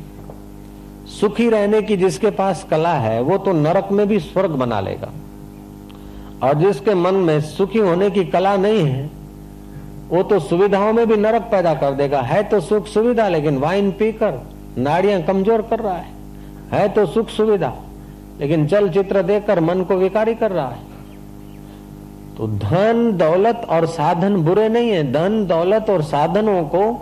सुखी रहने की जिसके पास कला है वो तो नरक में भी स्वर्ग बना लेगा, और जिसके मन में सुखी होने की कला नहीं है वो तो सुविधाओं में भी नरक पैदा कर देगा। है तो सुख सुविधा, लेकिन वाइन पीकर नाड़ियां कमजोर कर रहा है तो सुख सुविधा, लेकिन चलचित्र देखकर मन को विकारी कर रहा है। तो धन दौलत और साधन बुरे नहीं है, धन दौलत और साधनों को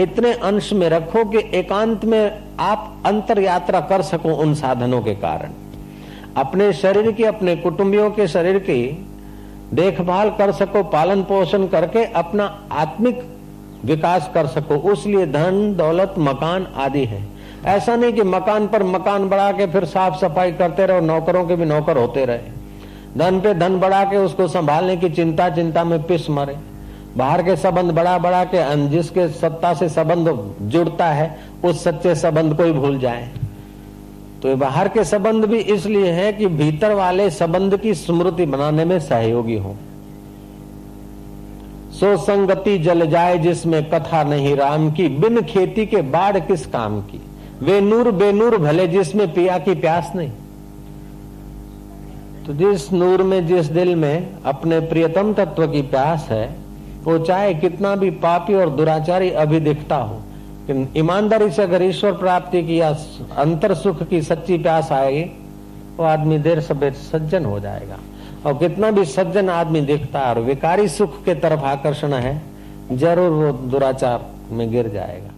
इतने अंश में रखो कि एकांत में आप अंतर यात्रा कर सको। उन साधनों के कारण अपने शरीर की, अपने कुटुंबियों के शरीर की देखभाल कर सको, पालन पोषण करके अपना आत्मिक विकास कर सको। उसलिए धन दौलत मकान आदि है। ऐसा नहीं कि मकान पर मकान बढ़ा के फिर साफ सफाई करते रहो, नौकरों के भी नौकर होते रहे, धन पे धन बढ़ा के उसको संभालने की चिंता में पिस मरे। बाहर के संबंध बढ़ा के जिसके सत्ता से संबंध जुड़ता है उस सच्चे संबंध को ही भूल जाए। तो बाहर के संबंध भी इसलिए है कि भीतर वाले संबंध की स्मृति बनाने में सहयोगी हो। सो संगति जल जाए जिसमें कथा नहीं राम की, बिन खेती के बाढ़ किस काम की, वे नूर बेनूर भले जिसमें पिया की प्यास नहीं। तो जिस नूर में, जिस दिल में अपने प्रियतम तत्व की प्यास है वो चाहे कितना भी पापी और दुराचारी अभी दिखता हो, ईमानदारी से अगर ईश्वर प्राप्ति की या अंतर सुख की सच्ची प्यास आएगी तो आदमी देर सबेर सज्जन हो जाएगा। और कितना भी सज्जन आदमी दिखता है और विकारी सुख के तरफ आकर्षण है, जरूर वो दुराचार में गिर जाएगा।